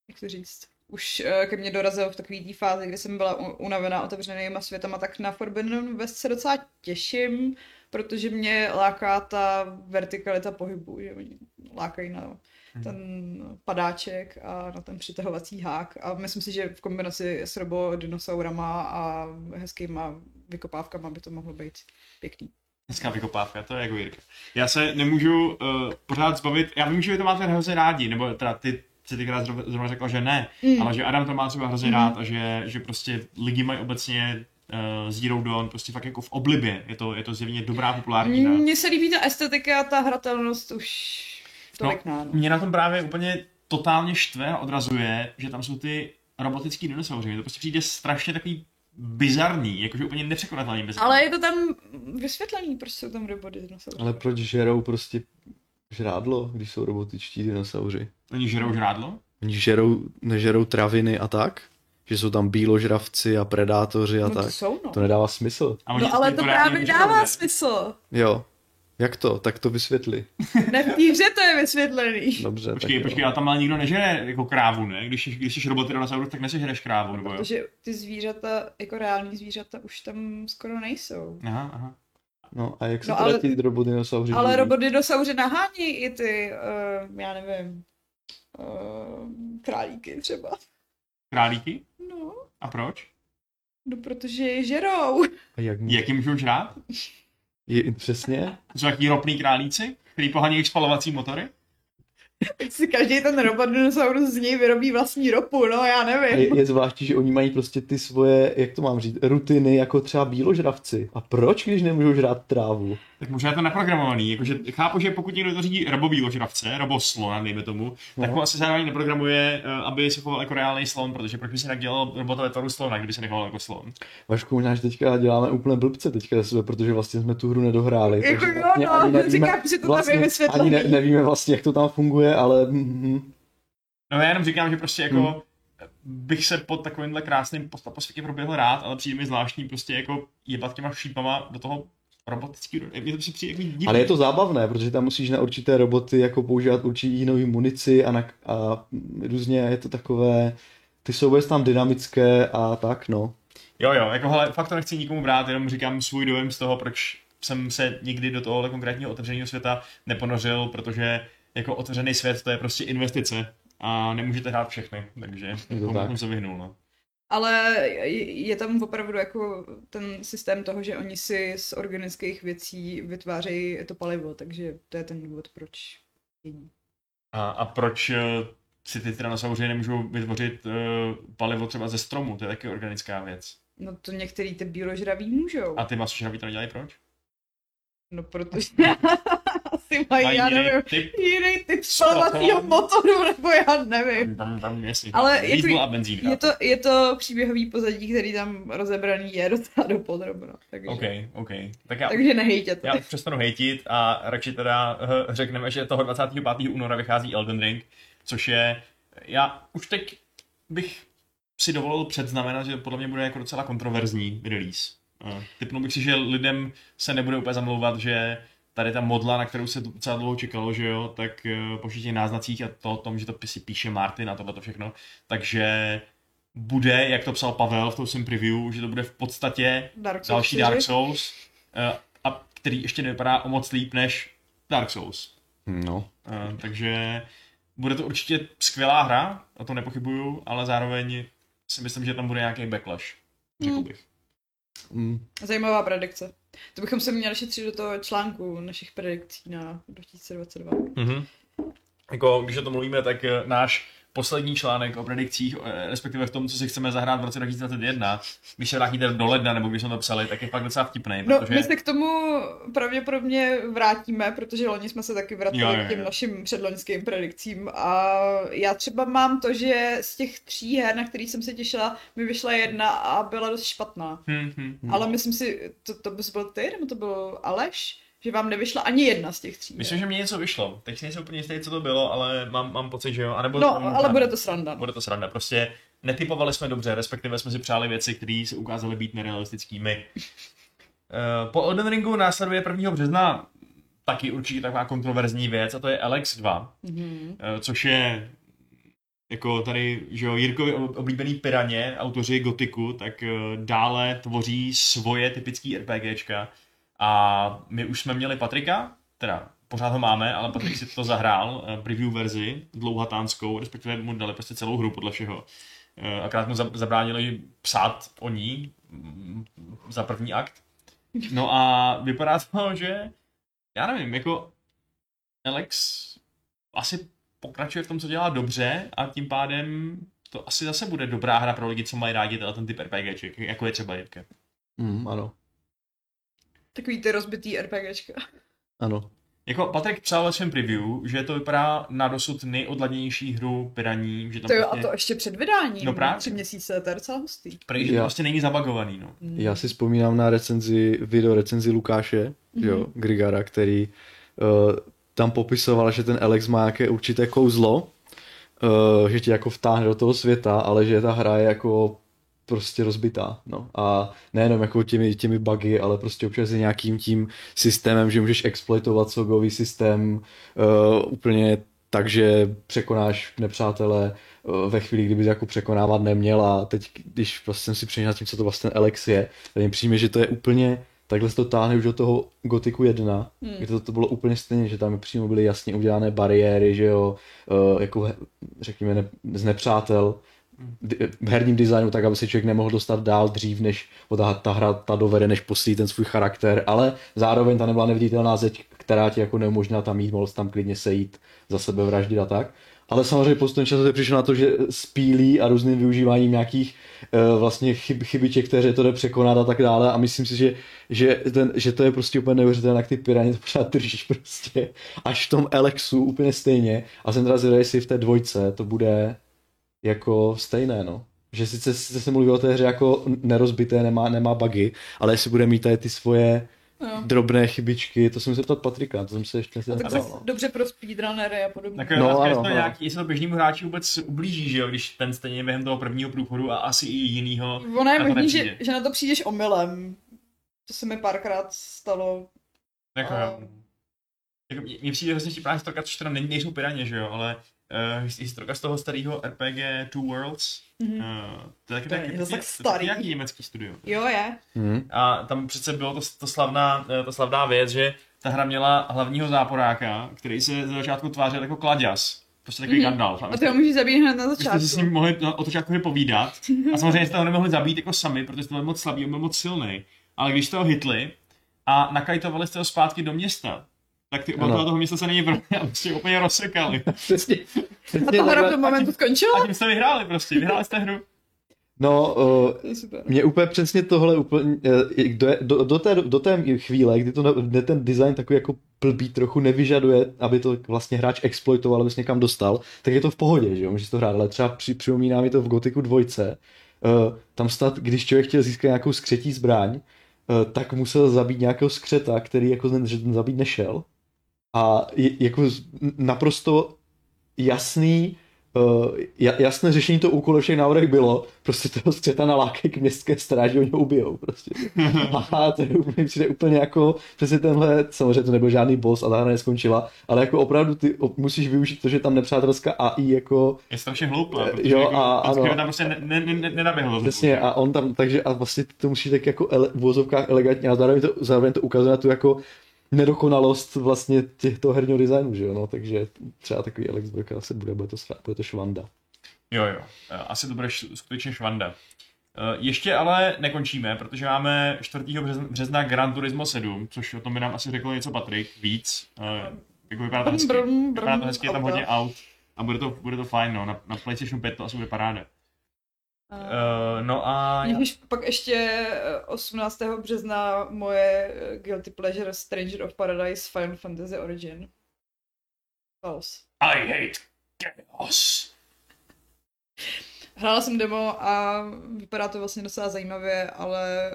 jak to říct... Už ke mně dorazil v takové té fázi, kdy jsem byla unavená otevřenýma světama, tak na Forbidden West se docela těším, protože mě láká ta vertikalita pohybu, že oni lákají na ten padáček a na ten přitahovací hák. A myslím si, že v kombinaci s robo dinosaurama a hezkýma vykopávkama by to mohlo být pěkný. Hezká vykopávka, to je jako Jirka. Já se nemůžu pořád zbavit, já vím, že vy to máte hrozně rádi, nebo teda ty si tenkrát zrovna řekla, že ne, ale že Adam to má třeba hrozně rád a že prostě lidi mají obecně Zero Dawn prostě fakt jako v oblibě. Je to zjevně dobrá, populární hra. Mně se líbí ta estetika a ta hratelnost už tolik náno. Mě na tom právě úplně totálně štve a odrazuje, že tam jsou ty robotický dinosauři. To prostě přijde strašně takový bizarní, jakože úplně nepřekonatelný bizarní. Ale je to tam vysvětlený, proč jsou tam roboty dinosauři. Ale proč žerou prostě žrádlo, když jsou robotičtí dinosauři? Oni žerou žrádlo? Oni nežerou traviny a tak? Že jsou tam bíložravci a predátoři a no, tak. To nedává smysl. No ale to právě dává smysl. Jo. Jak to? Tak to vysvětli. Ne, v týře to je vysvětlený. Dobře, počkej, ale tam ale nikdo nežere jako krávu, ne? Když jsi robot dinosaurus, tak nesežereš krávu, nebo jo? Protože ty zvířata, jako reální zvířata, už tam skoro nejsou. Aha. No a jak se teda ti robot dinosauři? Ale robot dinosauři nahání i ty, já nevím, králíky třeba. Králíky? No. A proč? No, protože je žerou. A jak je můžou žrát? Přesně. Jsou jaký ropný králíci, který pohánějí spalovací motory? Si každý ten robot dinosaurus z něj vyrobí vlastní ropu, no já nevím. Je zvláštní, že oni mají prostě ty svoje, jak to mám říct, rutiny jako třeba bíložravci. A proč, když nemůžou žrát trávu? Tak možná je to naprogramovaný, jakože chápu, že pokud někdo to řídí robobíložravce, roboslona, dejme tomu, tak ho asi zároveň neprogramuje, aby se choval jako reálný slon, protože proč by se tak dělal robotové tvaru slona, kdyby se nechoval jako slon. Vašku, možná, že teďka děláme úplně blbce teďka ze sebe, protože vlastně jsme tu hru nedohráli. Jako nevíme vlastně, jak to tam funguje. Ale... No já jenom říkám, že prostě jako bych se pod takovýmhle krásným posvětě proběhl rád, ale přijde mi zvláštní prostě jako jebat těma šípama do toho robotického. Mě to prostě přijde jako divný. Ale je to zábavné, protože tam musíš na určité roboty jako používat určitý jinou munici a různě je to takové, ty souboje tam dynamické a tak no. Jo, jako hele, fakt to nechci nikomu brát, jenom říkám svůj dojem z toho, proč jsem se nikdy do tohohle konkrétního otevřeného světa neponořil, protože jako otevřený svět, to je prostě investice a nemůžete hrát všechny, takže tomu se vyhnul. No. Ale je tam opravdu jako ten systém toho, že oni si z organických věcí vytvářejí to palivo, takže to je ten důvod, proč jiní. A proč si ty tyrannosauři nemůžou vytvořit palivo třeba ze stromu, to je taky organická věc. No to některý ty bíložraví můžou. A ty masožraví to nedělají proč? No protože... Ty mají, já nevím, jiný typ spalovacího motoru, nebo já nevím. Tam ale je to příběhový pozadí, který tam rozebraný je docela dopodrobno. Takže, okay. Takže nehejtěte. Já přestanu hejtit a radši teda řekneme, že toho 25. února vychází Elden Ring, což je, já už teď bych si dovolil předznamenat, že podle mě bude jako docela kontroverzní release. Typnul bych si, že lidem se nebude úplně zamlouvat, že tady ta modla, na kterou se docela dlouho čekalo, že jo, tak po všech náznacích a to o tom, že to si píše Martin a tohle to všechno, takže bude, jak to psal Pavel v tom svém preview, že to bude v podstatě další Dark Souls, a který ještě nevypadá o moc líp než Dark Souls. No. Takže bude to určitě skvělá hra, o tom nepochybuju, ale zároveň si myslím, že tam bude nějaký backlash, řekl bych. Zajímavá predikce. To bychom se měli šetřit do toho článku našich predikcí na 2022. Jako, když o tom mluvíme, tak náš poslední článek o predikcích, respektive v tom, co si chceme zahrát v roce 2021, když se vrátíte do ledna, nebo když jsme to psali, tak je fakt docela vtipný. No, protože... my se k tomu pravděpodobně vrátíme, protože loni jsme se taky vrátili k těm našim předloňským predikcím. A já třeba mám to, že z těch 3 her, na který jsem se těšila, mi vyšla jedna a byla dost špatná. Ale myslím si, to byl ty, nebo to byl Aleš? Že vám nevyšla ani jedna z těch 3. Myslím, že mě něco vyšlo. Teď si nejsem úplně jistý, co to bylo, ale mám pocit, že jo. A nebo ale bude to sranda. Bude to sranda. Prostě netypovali jsme dobře, respektive jsme si přáli věci, které se ukázaly být nerealistickými. Po Elden Ringu následuje 1. března taky určitě taková kontroverzní věc, a to je Elex 2, což je jako tady, že jo, Jirkovi oblíbený Piraně, autoři Gothicu, tak dále tvoří svoje typické RPGčka. A my už jsme měli Patrika, teda pořád ho máme, ale Patrik si to zahrál, preview verzi, dlouhatánskou, respektive mu dali prostě celou hru podle všeho. Akrát mu zabránili psát o ní za první akt. No a vypadá to, že já nevím, jako Elex asi pokračuje v tom, co dělá dobře a tím pádem to asi zase bude dobrá hra pro lidi, co mají rádi ten typ RPGček, jako je třeba Jirka. Ano. Takový ty rozbitý RPGčka. Ano. Jako Patrik psal ve svém preview, že to vypadá na dosud nejodladnější hru Piraní. Že tam to jo, prostě... a to ještě před vydáním, no právě. 3 měsíce, to je docela hustý. Protože to prostě není zabagovaný, no. Já si vzpomínám na video recenzi Lukáše, jo, Grigara, který tam popisoval, že ten Elex má nějaké určité kouzlo, že tě jako vtáhne do toho světa, ale že ta hra je jako prostě rozbitá, no. A nejenom jako těmi bugy, ale prostě občas i nějakým tím systémem, že můžeš exploitovat soubojový systém úplně tak, že překonáš nepřátele ve chvíli, kdyby jako překonávat neměl. A teď, když prostě jsem si přemýšlel tím, co to vlastně Elex je, tak mi přijde, že to je úplně, takhle se to táhne už do toho Gothicu 1, kde to bylo úplně stejně, že tam přímo byly jasně udělané bariéry, že jo, jako řekněme z nepřátel, herním designu, tak aby se člověk nemohl dostat dál dřív, než ta hra ta dovede, než posílí ten svůj charakter, ale zároveň ta nebyla neviditelná zeď, která ti jako neumožnila tam jít, mohl jsi tam klidně sejít, za sebe vraždit a tak. Ale samozřejmě postupně času se přišlo na to, že spílí a různým využíváním nějakých vlastně chybiček, které to jde překonat a tak dále, a myslím si, že to je prostě úplně neuvěřitelné, jak ty Piraně to pořád držíš prostě, až v tom Elexu úplně stejně, a jsem teda zvědavý, jestli v té dvojce to bude jako stejné, no. Že sice se mluví o té hře jako nerozbité, nemá bugy, ale jestli bude mít tady ty svoje drobné chybičky, to jsem se ptal Patrika, to jsem se ještě nezeptal. No. Dobře pro speedrunnery a podobně. Taková otázka, jestli to běžnému hráči vůbec ublíží, že jo, když ten stejně během toho prvního průchodu a asi i jinýho. Ono je možný, že na to přijdeš omylem. To se mi párkrát stalo. Tak jako, mně přijde hrozně štíplá historka, což teda nejsou Piraně, že jo, ale historka z toho starého RPG Two Worlds. To je tak starý. Jaký německý studio. Jo, je. A tam přece bylo to slavná věc, že ta hra měla hlavního záporáka, který se za začátku tvářil jako kladěz. Prostě takový Gandalf. A to můžeš zabít hned na začátku. Protože jste s ním mohli od začátku povídat. A samozřejmě jste ho nemohli zabít jako sami, protože to byl moc slabý, on byl moc silný. Ale když jste ho hitli a nakajtovali jste ho zpátky do města, tak ty oba toho města se není vrátili a prostě úplně rozsekali. A ta hra v tom momentu skončila? A tím jste vyhráli prostě, vyhráli jste hru. No, mě úplně přesně tohle do té chvíle, kdy ten design takový jako blbý trochu nevyžaduje, aby to vlastně hráč exploitoval, aby se někam dostal, tak je to v pohodě, že jo, můžeš to hrát, ale třeba připomíná mi to v Gothicu 2, tam snad, když člověk chtěl získat nějakou skřetí zbraň, tak musel zabít nějakého skřeta, který jako zabít nešel. A jako naprosto jasné řešení to úkolu všech návrhů bylo, prostě toho skřeta nalákají k městské stráži, oni ho ubijou prostě. A to je úplně jako, přesně tenhle, samozřejmě to nebyl žádný boss a ta hra neskončila, ale jako opravdu ty musíš využít to, že tam nepřátelská AI jako... Je strašně hloupá, protože jo, jako, a skvěle tam prostě nenaběhlo. Přesně, a on tam, takže a vlastně to musí tak jako v vozovkách elegantně a zároveň to ukazuje na tu jako nedokonalost vlastně těchto herního designu, že jo, no, takže třeba takový Elex se bude to švanda. Jo, asi to bude skutečně švanda. Ještě ale nekončíme, protože máme 4. března Gran Turismo 7, což o tom by nám asi řekl něco Patrik, víc, jako vypadá to hezky, je tam hodně aut a bude to fajn, no, na PlayStation 5 to asi bude paráda. No a... Když pak ještě 18. března moje Guilty Pleasure Stranger of Paradise Final Fantasy Origin. Chaos. I hate chaos. Hrála jsem demo a vypadá to vlastně docela zajímavě, ale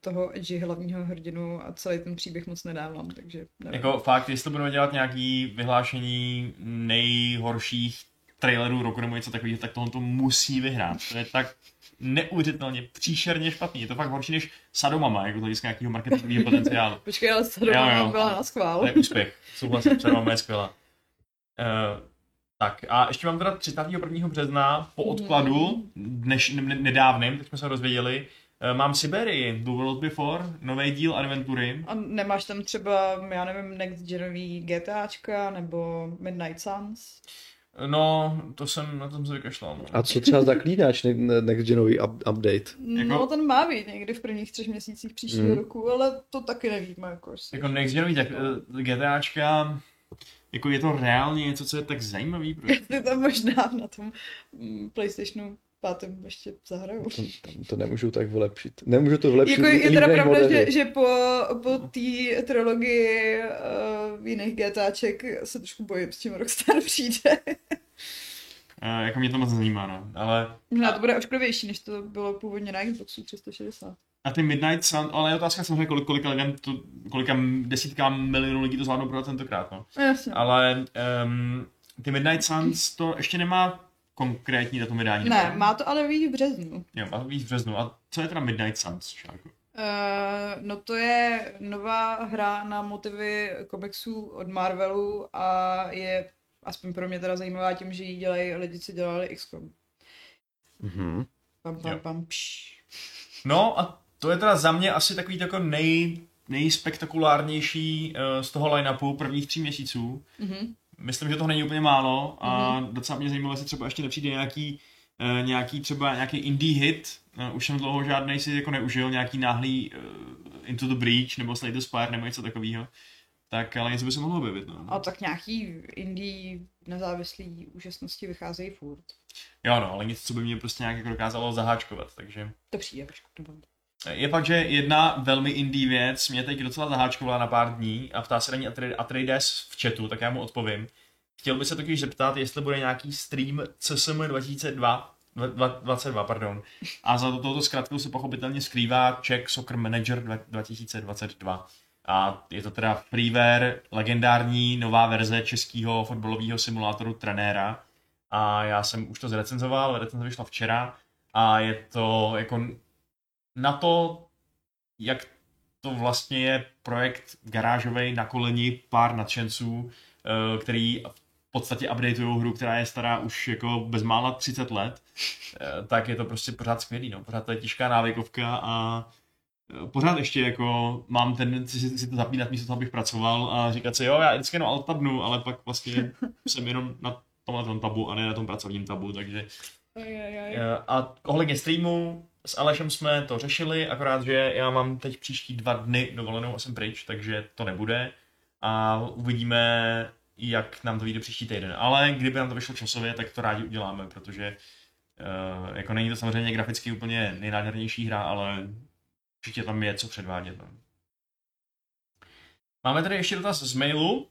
toho Edgy, hlavního hrdinu, a celý ten příběh moc nedávám, takže nevím. Jako fakt, jestli budeme dělat nějaký vyhlášení nejhorších trailerů roku nebo něco takového, tak tohle to musí vyhrát. To je tak neuvěřitelně, příšerně špatný. Je to fakt horší než Sadomama, jako z hlediska nějakého marketingového potenciálu. Počkej, ale Sadomama byla na schvál. To je úspěch. Souhlasím, Sadomama je skvělá. Tak a ještě mám teda 31. března po odkladu nedávným, tak jsme se rozvěděli, Mám Siberii, The World Before, nový díl adventury. A nemáš tam třeba, já nevím, next genový GTAčka nebo Midnight Suns? No, to jsem na tom se vykašlal. A co třeba zaklínáš next genový update? No, ten má být někdy v prvních 3 měsících příštího roku, ale to taky nevíme. Jako next genový GTAčka... Jako je to reálně něco, co je tak zajímavý, protože... Ty tam možná na tom PlayStationu 5 ještě zahraju. To nemůžu tak vylepšit. Nemůžu to vylepšit. Jako je teda pravda, že po té trilogii jiných GTAček se trošku bojím, s čím Rockstar přijde. Jako mě to moc zajímá, no. Ale... Možná to bude ošklivější, než to bylo původně na Xboxu 360. A ty Midnight Sun, ale je otázka samozřejmě, kolika desítkám milionů lidí to zvládnou pro tentokrát, no. Jasně. Ale ty Midnight Suns to ještě nemá konkrétní datum vydání. Ne, má to ale víc v březnu. Jo, má to víc v březnu. A co je teda Midnight Suns, Šárko? No to je nová hra na motivy komiksů od Marvelu a je aspoň pro mě teda zajímavá tím, že ji dělají lidi, co dělali XCOM. Mhm. Pam, pam, pam, pš. No a to je teda za mě asi takový jako nejspektakulárnější z toho line-upu prvních 3 měsíců. Mm-hmm. Myslím, že toho není úplně málo a docela mě zajímalo, jestli třeba ještě nepřijde nějaký indie hit. Už jsem dlouho žádnej si jako neužil, nějaký náhlý Into the Breach nebo Slay the Spire nebo něco takového. Tak ale něco by se mohlo objevit, no. A tak nějaký indie nezávislý úžasnosti vycházejí furt. Jo no, ale něco, co by mě prostě nějak jako dokázalo zaháčkovat, takže... To přijde, je fakt, že jedna velmi indie věc mě teď docela zaháčkovala na pár dní a ptá se na mě Atreides v chatu, tak já mu odpovím. Chtěl by se totiž zeptat, jestli bude nějaký stream CSM 2022, pardon. A za touto zkratkou se pochopitelně skrývá Czech Soccer Manager 2022. A je to teda freeware, legendární nová verze českého fotbalového simulátoru trenéra. A já jsem už to zrecenzoval, recenze vyšla včera a je to jako na to, jak to vlastně je projekt garážovej na koleni pár nadšenců, který v podstatě updatujou hru, která je stará už jako bezmála 30 let, tak je to prostě pořád skvělý, no. Pořád to je těžká návykovka a pořád ještě jako mám tendenci si to zapínat místo toho, abych pracoval a říkat si, jo, já vždycky jenom alt-tabnu, ale pak vlastně jsem jenom na tomhle tabu a ne na tom pracovním tabu, takže... A ohledně streamu s Alešem jsme to řešili, akorát, že já mám teď příští 2 dny dovolenou a jsem pryč, takže to nebude a uvidíme, jak nám to vyjde příští týden, ale kdyby nám to vyšlo časově, tak to rádi uděláme, protože jako není to samozřejmě graficky úplně nejnádhernější hra, ale určitě tam je co předvádět. No. Máme tady ještě dotaz z mailu.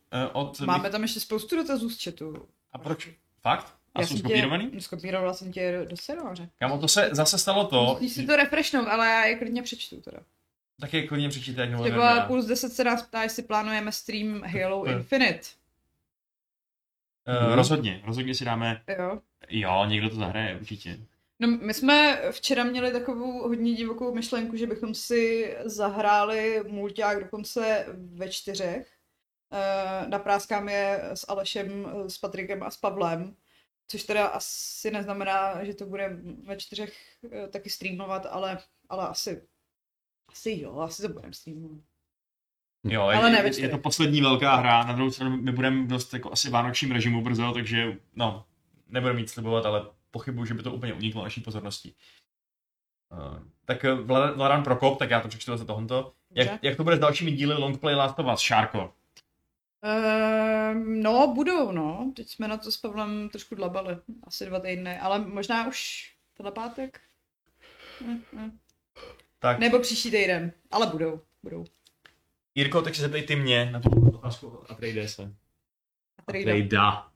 Máme tam ještě spoustu dotazů z chatu. A proč? Fakt? A já jsou skopírovaný? Skopírovala jsem tě do scénáře. Kámo, to se zase stalo to. Musíš si to refreshnout, ale já je klidně přečtu teda. Tak je klidně přečítaj. Třeba 9:30 se nás ptá, jestli plánujeme stream Halo Infinite. Rozhodně si dáme. Jo, někdo to zahraje, určitě. No, my jsme včera měli takovou hodně divokou myšlenku, že bychom si zahráli mulťák dokonce ve 4. Napráskáme je s Alešem, s Patrikem a s Pavlem. Což teda asi neznamená, že to bude ve 4 taky streamovat, ale asi to budeme streamovat. Jo, ale ne, je to poslední velká hra, na druhou stranu my budeme dost jako asi vánočním režimu brzo, takže no, nebudeme nic slibovat, ale pochybuju, že by to úplně uniklo naší pozornosti. Tak Vladan Prokop, tak já to přečtu za tohoto. Jak to bude s dalšími díly Longplay Last of Us, Šárko? No, budou, no. Teď jsme na to s Pavlem trošku dlabali. Asi 2 týdny, ale možná už tenhle pátek? Ne. Tak. Nebo příští týden, ale budou. Jirko, tak se zeptej ty mě na tu otázku Atreida.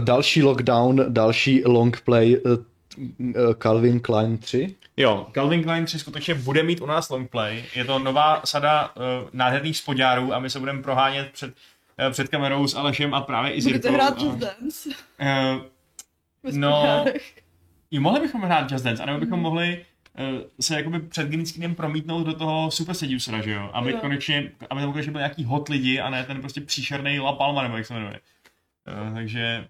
Další lockdown, další longplay Calvin Klein 3. Jo, Calvin Klein 3 skutečně bude mít u nás longplay. Je to nová sada nádherných spodňárů a my se budeme prohánět před kamerou s Alešem a právě i s Jirkou. Budete hrát Just Dance? No, jo, mohli bychom hrát Just Dance, anebo bychom mohli se jakoby před Gamesky dnem promítnout do toho Super Seducera, že jo? Aby tam konečně byl nějaký hot lidi a ne ten prostě příšerný La Palma, nebo jak se jmenuje. Takže...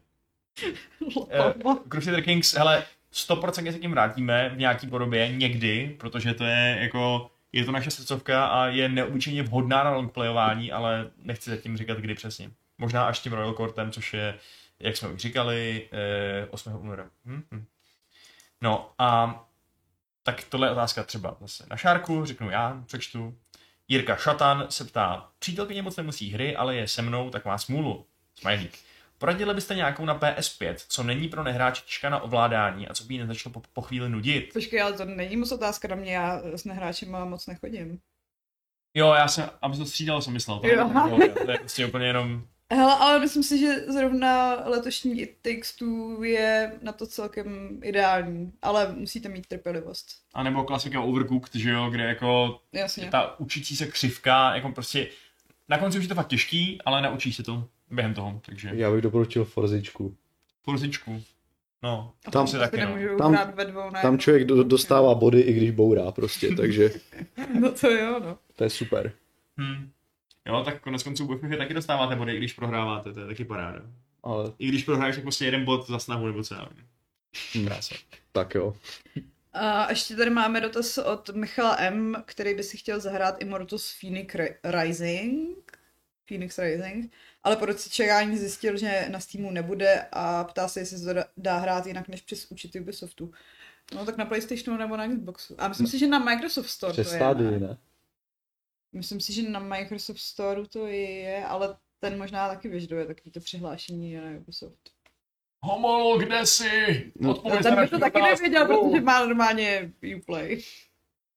Crusader Kings, hele, 100% se k nim vrátíme v nějaký podobě někdy, protože to je jako, je to naše srdcovka a je neobyčejně vhodná na longplayování, ale nechci zatím říkat, kdy přesně. Možná až tím Royal Courtem, což je, jak jsme už říkali, 8. února. No a tak tohle je otázka třeba zase na Šárku, řeknu já, přečtu. Jirka Šatan se ptá, přítelkyně moc nemusí hry, ale je se mnou, tak má smůlu. Smajlík. Poradili byste nějakou na PS5, co není pro nehráčička na ovládání a co by jí nezačalo po chvíli nudit? Počkej, ale to není moc otázka na mě, já s nehráčima moc nechodím. Jo, já jsem, aby to střídalo, jsem myslel. To je prostě úplně jenom... Hele, ale myslím si, že zrovna letošní textů je na to celkem ideální, ale musíte mít trpělivost. A nebo klasika Overcooked, že jo, kde jako ta učící se křivka, jako prostě na konci už je to fakt těžký, ale naučíš se to během toho, takže... Já bych doporučil Forzičku. Forzičku, no. A tam se taky, no. Tam člověk dostává body, i když bourá prostě, takže... No to jo, no. To je super. Jo, tak konec konců v FIFA taky dostáváte body, i když prohráváte, to je taky paráda. Ale... I když prohráš, tak prostě jeden bod za snahu nebo co. Krása. Tak jo. A ještě tady máme dotaz od Michala M, který by si chtěl zahrát Immortus Phoenix Rising, ale po roce čekání zjistil, že na Steamu nebude a ptá se, jestli se dá hrát jinak než přes účty Ubisoftu. No tak na PlayStationu nebo na Xboxu. A myslím si, že na Microsoft Store přes to je. Stády, ne? Myslím si, že na Microsoft Store to je, ale ten možná taky vyžaduje takový to přihlášení na Ubisoft. Homolo, kde jsi? Odpověď na naši otázku. Tam bych to taky nevěděl, protože má normálně Uplay.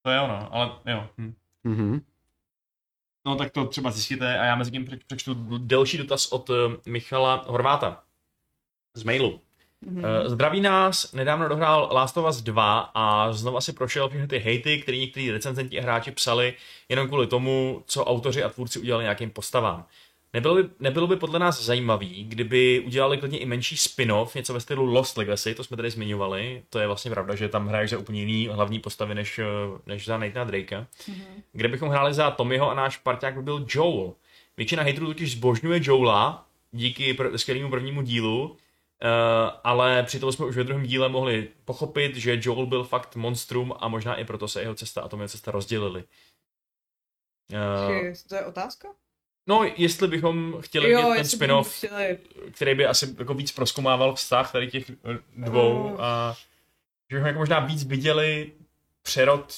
To je ono, ale jo. No tak to třeba zjistíte a já mezi tím přečtu delší dotaz od Michala Horváta z mailu. Zdraví nás, nedávno dohrál Last of Us 2 a znova si prošel všechny ty hejty, které některý recenzenti a hráči psali jenom kvůli tomu, co autoři a tvůrci udělali nějakým postavám. Nebylo by podle nás zajímavý, kdyby udělali klidně i menší spin-off, něco ve stylu Lost Legacy, to jsme tady zmiňovali, to je vlastně pravda, že tam hraješ za úplně jiný hlavní postavy než za Nathana Drakea, kde bychom hráli za Tommyho a náš parťák by byl Joel. Většina hejterů totiž zbožňuje Joela díky skvělému prvnímu dílu, ale přitom jsme už ve druhém díle mohli pochopit, že Joel byl fakt monstrum a možná i proto se jeho cesta a Tommyho cesta rozdělily. To je otázka? No, jestli bychom chtěli mít ten spin-off, který by asi jako víc prozkoumával vztah tady těch dvou a že bychom jako možná víc viděli přerod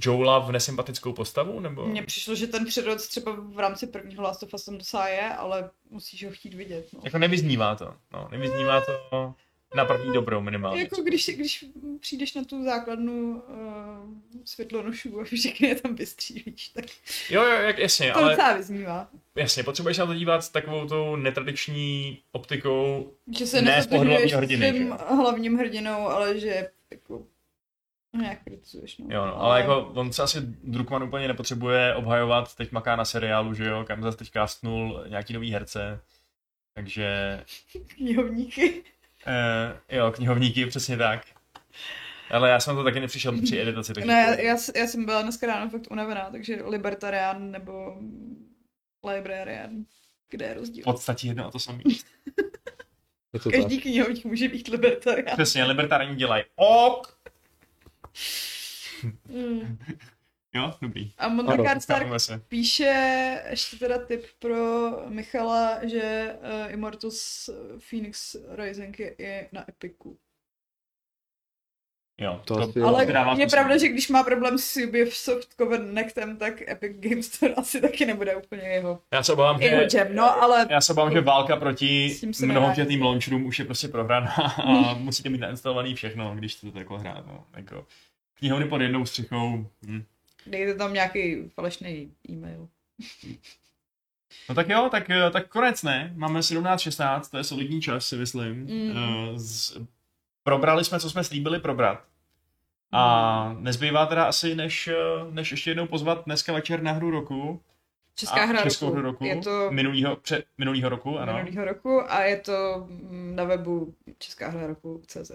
Joela v nesympatickou postavu, nebo? Mně přišlo, že ten přerod třeba v rámci prvního Last of Us tam dosáje, ale musíš ho chtít vidět, no. Jako nevyznívá to na první dobrou minimálně. Jako když přijdeš na tu základnu světlonošů a všechny je tam vystřílíš, tak... Jo, jasně, to ale... To docela vyznívá. Jasně, potřebuješ na to dívat s takovou tou netradiční optikou, že se ne s pohledovým hrdinem. Že hlavním hrdinou, ale že jako... nějak kritizuješ, no. Jo, no, ale jako on se asi Druckmann úplně nepotřebuje obhajovat, teď maká na seriálu, že jo, kam zase teď castnul nějaký nový herce, takže... Knihovníky. Jo, knihovníky, přesně tak. Ale já jsem to taky nepřišel při editaci. Ne, já jsem byla dneska ráno fakt unavená, takže libertarián nebo librarian, kde je rozdíl? V podstatě jedno a to samý. To každý tak. Knihovník může být libertarián. Přesně, libertarián dělají ok. Jo, dobrý. A Mondrakar Stark píše ještě teda tip pro Michala, že Immortus Phoenix Rising je na Epiku. Jo, to ale je pravda, že když má problém s Ubisoft Connectem, tak Epic Games Store asi taky nebude úplně jeho. Já se obávám, že válka proti mnohočetným launcherům už je prostě prohraná a musíte mít nainstalovaný všechno, když to takhle hrát. No. Jako knihovny pod jednou střechou. Dejte tam nějaký falešný e-mail. No tak jo, tak konec, ne? Máme 17:16, to je solidní čas, si myslím. Probrali jsme, co jsme slíbili probrat. A nezbývá teda asi, než ještě jednou pozvat dneska večer na hru roku. Českou hru roku. Je to... Minulýho roku a je to na webu českahraroku.cz.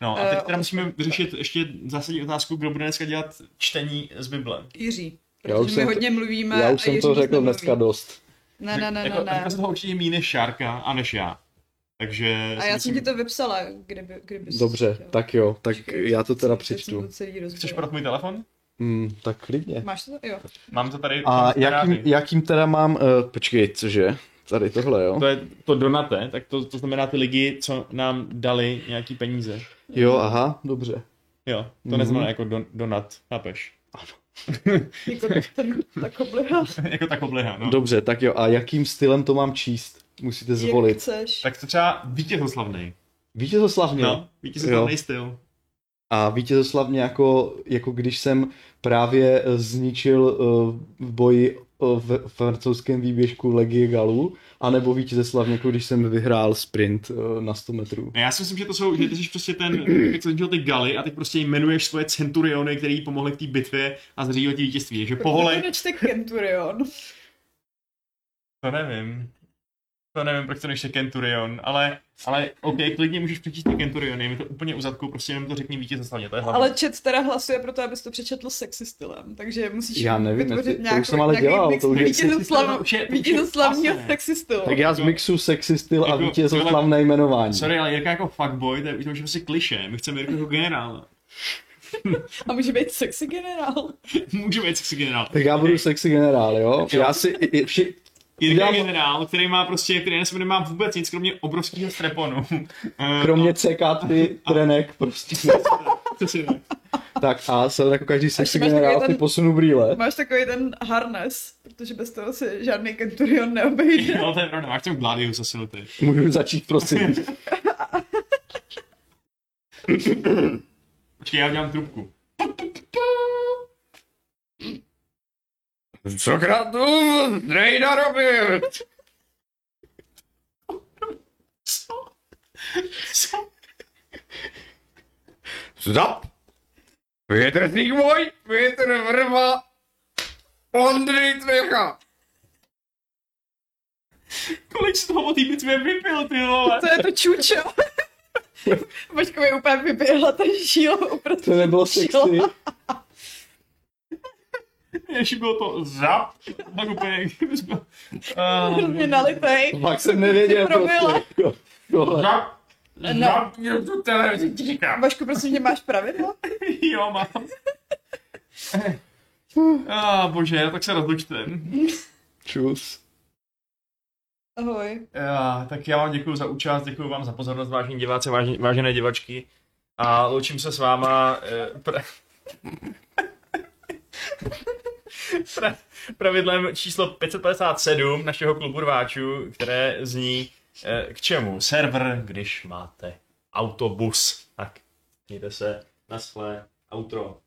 No a teď teda musíme vyřešit ještě zásadní otázku, kdo bude dneska dělat čtení z Bible. Jiří, protože my hodně mluvíme. Já už jsem to řekl dneska dost. Ne. Jako, dneska se toho určitě míň než Šárka a než já. Takže a já jsem ti to vypsala, kdyby dobře, jsi tak jo, tak počkej, já to teda přečtu. Chceš prodat můj telefon? Tak klidně. Máš to? Jo. Mám to tady. A jakým teda mám, počkej, cože? Tady tohle, jo? To je to donate, tak to znamená ty lidi, co nám dali nějaký peníze. Jo, aha, dobře. Jo, to neznamená jako donat, chápeš? Ano. Jako tak obliha, no. Dobře, tak jo, a jakým stylem to mám číst? Musíte zvolit. Chceš. Tak to třeba vítězoslavný. Vítězoslavný? No, vítězoslavný styl. A vítězoslavně jako když jsem právě zničil v boji v francouzském výběžku Legii Galů, anebo vítězoslavně, když jsem vyhrál sprint na 100 metrů. Já si myslím, že to jsou, že ty jsi prostě ten, jak zničil ty Galy a teď prostě jmenuješ svoje centuriony, který pomohli k té bitvě a zřídil ti vítězství. Takže pohole... Proč to nečte centurion? To nevím, proč to nečte Centurion, ale ok, klidně můžeš přečíst ty Centuriony, mi to úplně uzadku, prostě jenom to řekni vítězoslavně, to je hlavně. Ale chat teda hlasuje pro to, abys to přečetl sexy stylem, takže musíš vytvořit nějaký vítězoslavního sexy stylu. Tak já zmixu sexy styl a vítězoslavné jmenování. Sorry, ale Jirka jako fuckboy, to je už prostě klišé, my chceme Jirka jako generála. A může být sexy generál? Může být sexy generál. Tak já budu sexy generál, jo? Já si... Jirka je generál, který má prostě, který na sebe nemá vůbec nic, kromě obrovského streponu. Kromě CK3 trenek prostě. Tak a se jako každý sexy generál ty posunu brýle. Máš takový ten harness, protože bez toho se žádný Centurion neobejde. Jo, to je pravda, máš ten Gladius asi no ty. Můžu začít, prosím. Počkej, já udělám trubku. Co kratu, nejda Robert! Co? Stop! Větrník můj, větr vrva, Ondřej Tvecha! Kolik z toho ty bitvě vypil, ty vole? To je to čučo. Počka mi úplně vyběhla ta žíla, opravdu. To nebylo sexy. Ještě bylo to zap, tak úplně, kdybys byl... Hrozně nalitej. Pak jsem nevěděl prostě. Zap, mě tu televizi říkám. Vašku, prosím, že máš pravidlo? Jo, mám. Bože, tak se rozlučte. Čus. Ahoj. Tak já vám děkuju za účast, děkuju vám za pozornost, vážení diváci, vážené divačky. A loučím se s váma... pravidlem číslo 557 našeho klubu rváčů, které zní k čemu? Server, když máte autobus. Tak, mějte se, naschle, outro.